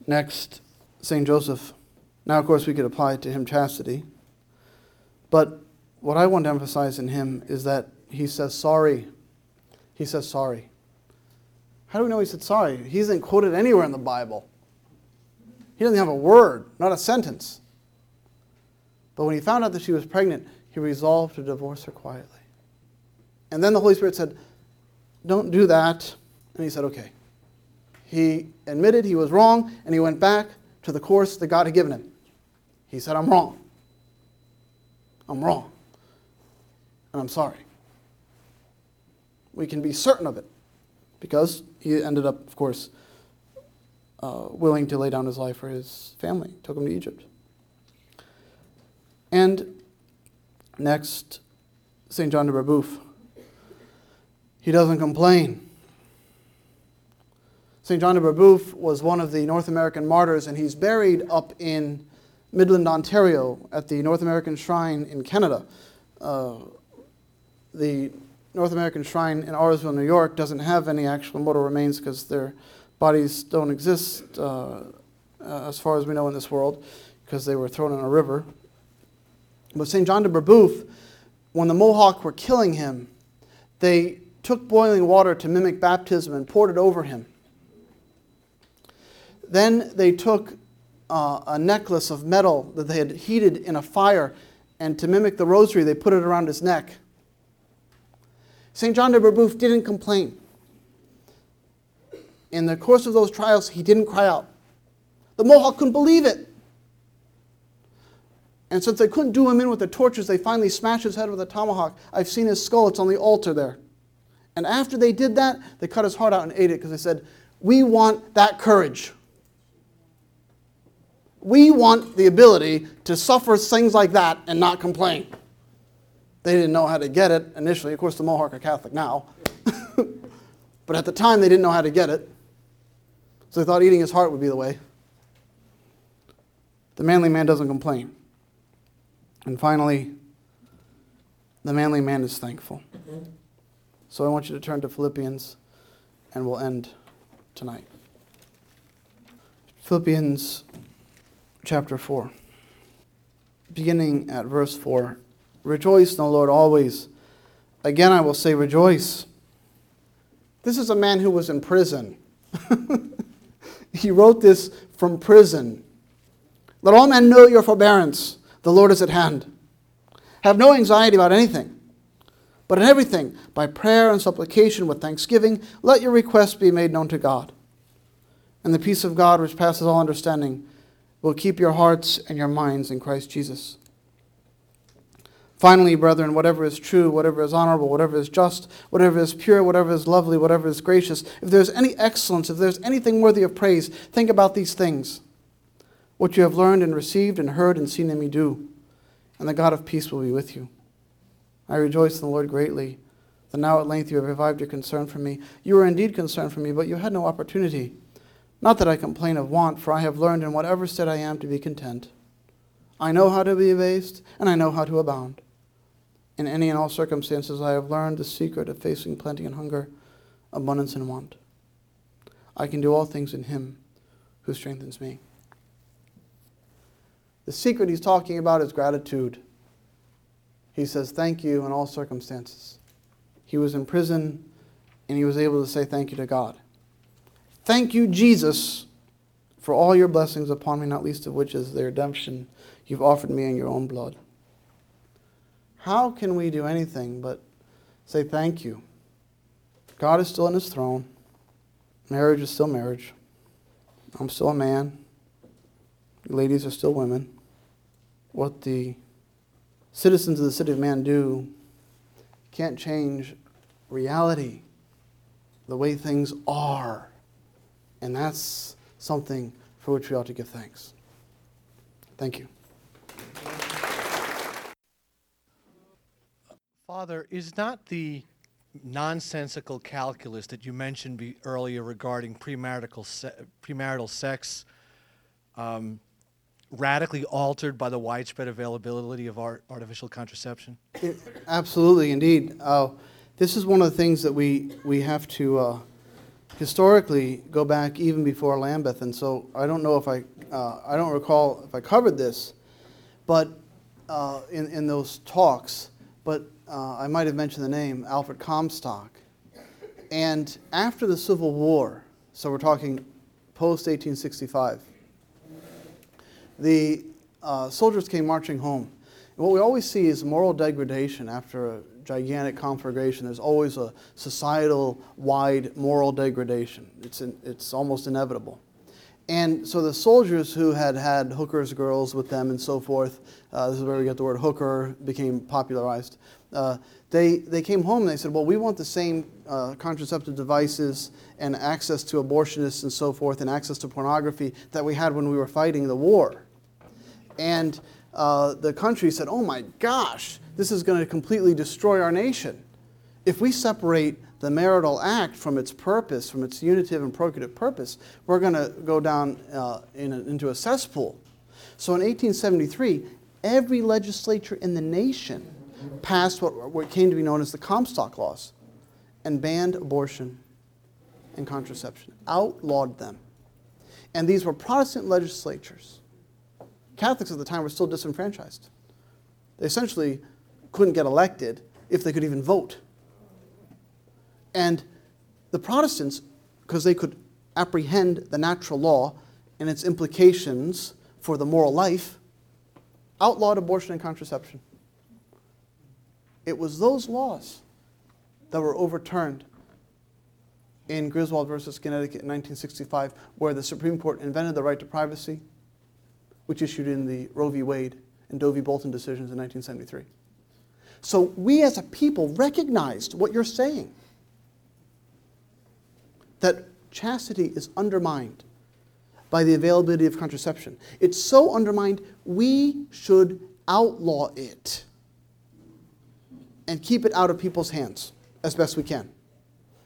Next, Saint Joseph. Now, of course, we could apply to him chastity. But what I want to emphasize in him is that he says sorry. He says sorry. How do we know he said sorry? He isn't quoted anywhere in the Bible. He doesn't have a word, not a sentence. But when he found out that she was pregnant, he resolved to divorce her quietly. And then the Holy Spirit said, don't do that. And he said, okay. He admitted he was wrong, and he went back to the course that God had given him. He said, I'm wrong. I'm wrong, and I'm sorry. We can be certain of it, because he ended up, of course, uh, willing to lay down his life for his family, took him to Egypt. And next, Saint John de Brébeuf. He doesn't complain. Saint John de Brébeuf was one of the North American martyrs, and he's buried up in Midland, Ontario, at the North American Shrine in Canada. Uh, the North American Shrine in Orisville, New York, doesn't have any actual mortal remains because their bodies don't exist, uh, as far as we know in this world, because they were thrown in a river. But Saint John de Brébeuf, when the Mohawk were killing him, they took boiling water to mimic baptism and poured it over him. Then they took Uh, a necklace of metal that they had heated in a fire, and to mimic the rosary, they put it around his neck. Saint John de Brébeuf didn't complain. In the course of those trials, he didn't cry out. The Mohawk couldn't believe it. And since they couldn't do him in with the tortures, they finally smashed his head with a tomahawk. I've seen his skull. It's on the altar there. And after they did that, they cut his heart out and ate it because they said, we want that courage. We want the ability to suffer things like that and not complain. They didn't know how to get it initially. Of course, the Mohawk are Catholic now. But at the time, they didn't know how to get it. So they thought eating his heart would be the way. The manly man doesn't complain. And finally, the manly man is thankful. So I want you to turn to Philippians, and we'll end tonight. Philippians chapter four, beginning at verse four. Rejoice in the Lord always. Again, I will say rejoice. This is a man who was in prison. He wrote this from prison. Let all men know your forbearance. The Lord is at hand. Have no anxiety about anything, but in everything, by prayer and supplication with thanksgiving, let your requests be made known to God. And the peace of God, which passes all understanding, will keep your hearts and your minds in Christ Jesus. Finally, brethren, whatever is true, whatever is honorable, whatever is just, whatever is pure, whatever is lovely, whatever is gracious, if there is any excellence, if there is anything worthy of praise, think about these things. What you have learned and received and heard and seen in me do, and the God of peace will be with you. I rejoice in the Lord greatly, that now at length you have revived your concern for me. You were indeed concerned for me, but you had no opportunity. Not that I complain of want, for I have learned in whatever state I am to be content. I know how to be abased, and I know how to abound. In any and all circumstances I have learned the secret of facing plenty and hunger, abundance and want. I can do all things in him who strengthens me. The secret he's talking about is gratitude. He says thank you in all circumstances. He was in prison and he was able to say thank you to God. Thank you, Jesus, for all your blessings upon me, not least of which is the redemption you've offered me in your own blood. How can we do anything but say thank you? God is still on his throne. Marriage is still marriage. I'm still a man. Ladies are still women. What the citizens of the city of man do can't change reality, the way things are. And that's something for which we ought to give thanks. Thank you. Father, is not the nonsensical calculus that you mentioned be earlier regarding premarital, se premarital sex um, radically altered by the widespread availability of art, artificial contraception? It, absolutely, indeed. Uh, this is one of the things that we, we have to uh, historically go back even before Lambeth, and so I don't know if I, uh, I don't recall if I covered this, but uh, in, in those talks, but uh, I might have mentioned the name, Alfred Comstock. And after the Civil War, so we're talking post eighteen sixty-five, the uh, soldiers came marching home. And what we always see is moral degradation after a gigantic conflagration. There's always a societal-wide moral degradation. It's, in, it's almost inevitable. And so the soldiers who had had hookers, girls with them and so forth, uh, this is where we get the word hooker, became popularized. Uh, they, they came home and they said, well, we want the same uh, contraceptive devices and access to abortionists and so forth and access to pornography that we had when we were fighting the war. And uh, the country said, oh my gosh, this is going to completely destroy our nation. If we separate the marital act from its purpose, from its unitive and procreative purpose, we're going to go down uh, in a, into a cesspool. So in eighteen seventy-three, every legislature in the nation passed what, what came to be known as the Comstock Laws and banned abortion and contraception, outlawed them. And these were Protestant legislatures. Catholics at the time were still disenfranchised. They essentially couldn't get elected if they could even vote. And the Protestants, because they could apprehend the natural law and its implications for the moral life, outlawed abortion and contraception. It was those laws that were overturned in Griswold versus Connecticut in nineteen sixty-five, where the Supreme Court invented the right to privacy, which issued in the Roe v. Wade and Doe v. Bolton decisions in nineteen seventy-three. So we as a people recognized what you're saying, that chastity is undermined by the availability of contraception. It's so undermined, we should outlaw it and keep it out of people's hands as best we can.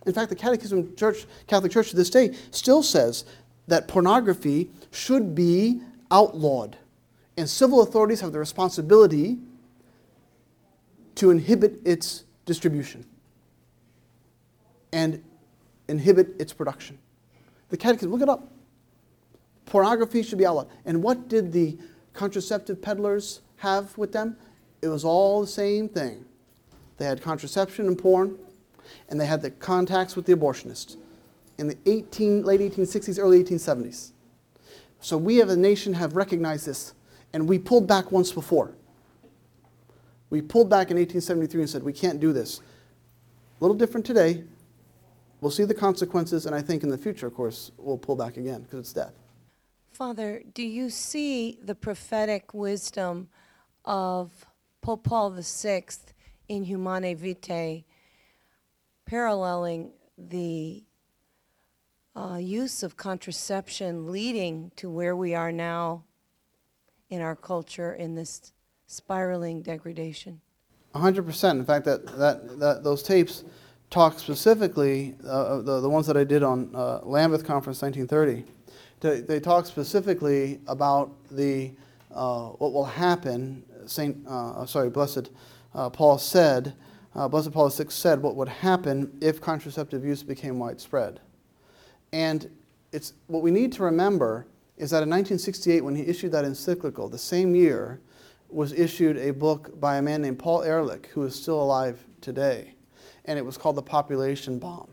In fact, the Catechism Church, Catholic Church to this day still says that pornography should be outlawed, and civil authorities have the responsibility to inhibit its distribution and inhibit its production. The Catechism, look it up. Pornography should be outlawed. And what did the contraceptive peddlers have with them? It was all the same thing. They had contraception and porn, and they had the contacts with the abortionists in the eighteen, late eighteen sixties, early eighteen seventies. So we as a nation have recognized this, and we pulled back once before. We pulled back in eighteen seventy-three and said, we can't do this. A little different today. We'll see the consequences, and I think in the future, of course, we'll pull back again because it's death. Father, do you see the prophetic wisdom of Pope Paul the sixth in Humanae Vitae paralleling the uh, use of contraception leading to where we are now in our culture in this spiraling degradation? one hundred percent. In fact, that, that, that those tapes talk specifically, uh, the, the ones that I did on uh, Lambeth Conference nineteen thirty, to, they talk specifically about the uh, what will happen. Saint, uh, sorry, Blessed uh, Paul said, uh, Blessed Paul the sixth said what would happen if contraceptive use became widespread. And it's what we need to remember is that in nineteen sixty-eight, when he issued that encyclical, the same year was issued a book by a man named Paul Ehrlich, who is still alive today. And it was called The Population Bomb.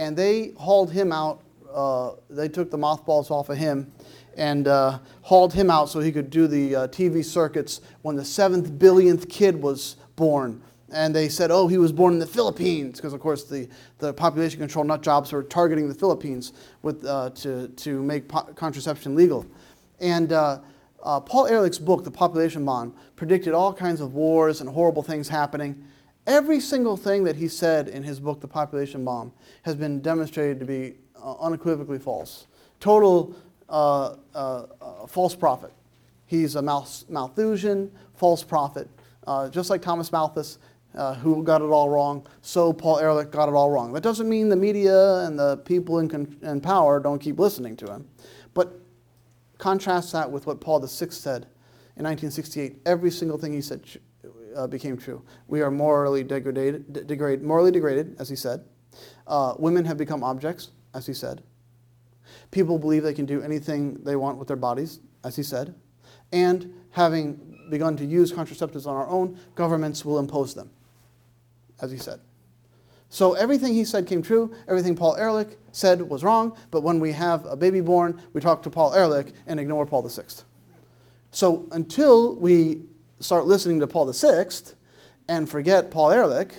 And they hauled him out, uh, they took the mothballs off of him and uh, hauled him out so he could do the uh, T V circuits when the seventh billionth kid was born. And they said, oh, he was born in the Philippines, because of course the, the population control nut jobs were targeting the Philippines with, uh, to, to make po- contraception legal. And uh, uh, Paul Ehrlich's book, The Population Bomb, predicted all kinds of wars and horrible things happening. Every single thing that he said in his book, The Population Bomb, has been demonstrated to be uh, unequivocally false. Total uh, uh, uh, false prophet. He's a Malthusian false prophet. Uh, just like Thomas Malthus, uh, who got it all wrong, so Paul Ehrlich got it all wrong. That doesn't mean the media and the people in, con- in power don't keep listening to him. But contrast that with what Paul the sixth said in nineteen sixty-eight. Every single thing he said sh- Uh, became true. We are morally degraded, de- degrade, morally degraded, as he said. Uh, women have become objects, as he said. People believe they can do anything they want with their bodies, as he said. And having begun to use contraceptives on our own, governments will impose them, as he said. So everything he said came true. Everything Paul Ehrlich said was wrong. But when we have a baby born, we talk to Paul Ehrlich and ignore Paul the sixth. So until we start listening to Paul the sixth and forget Paul Ehrlich,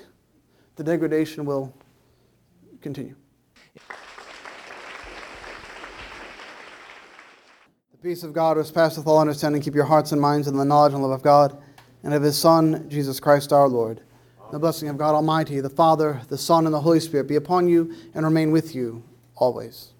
the degradation will continue. The peace of God, which passeth all understanding, keep your hearts and minds in the knowledge and love of God and of His Son, Jesus Christ our Lord. And the blessing of God Almighty, the Father, the Son, and the Holy Spirit be upon you and remain with you always.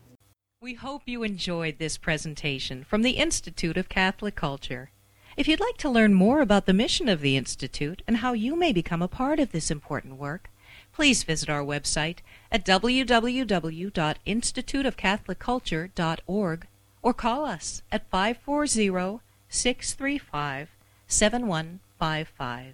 We hope you enjoyed this presentation from the Institute of Catholic Culture. If you'd like to learn more about the mission of the Institute and how you may become a part of this important work, please visit our website at w w w dot institute of catholic culture dot org or call us at five four zero, six three five, seven one five five.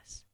us.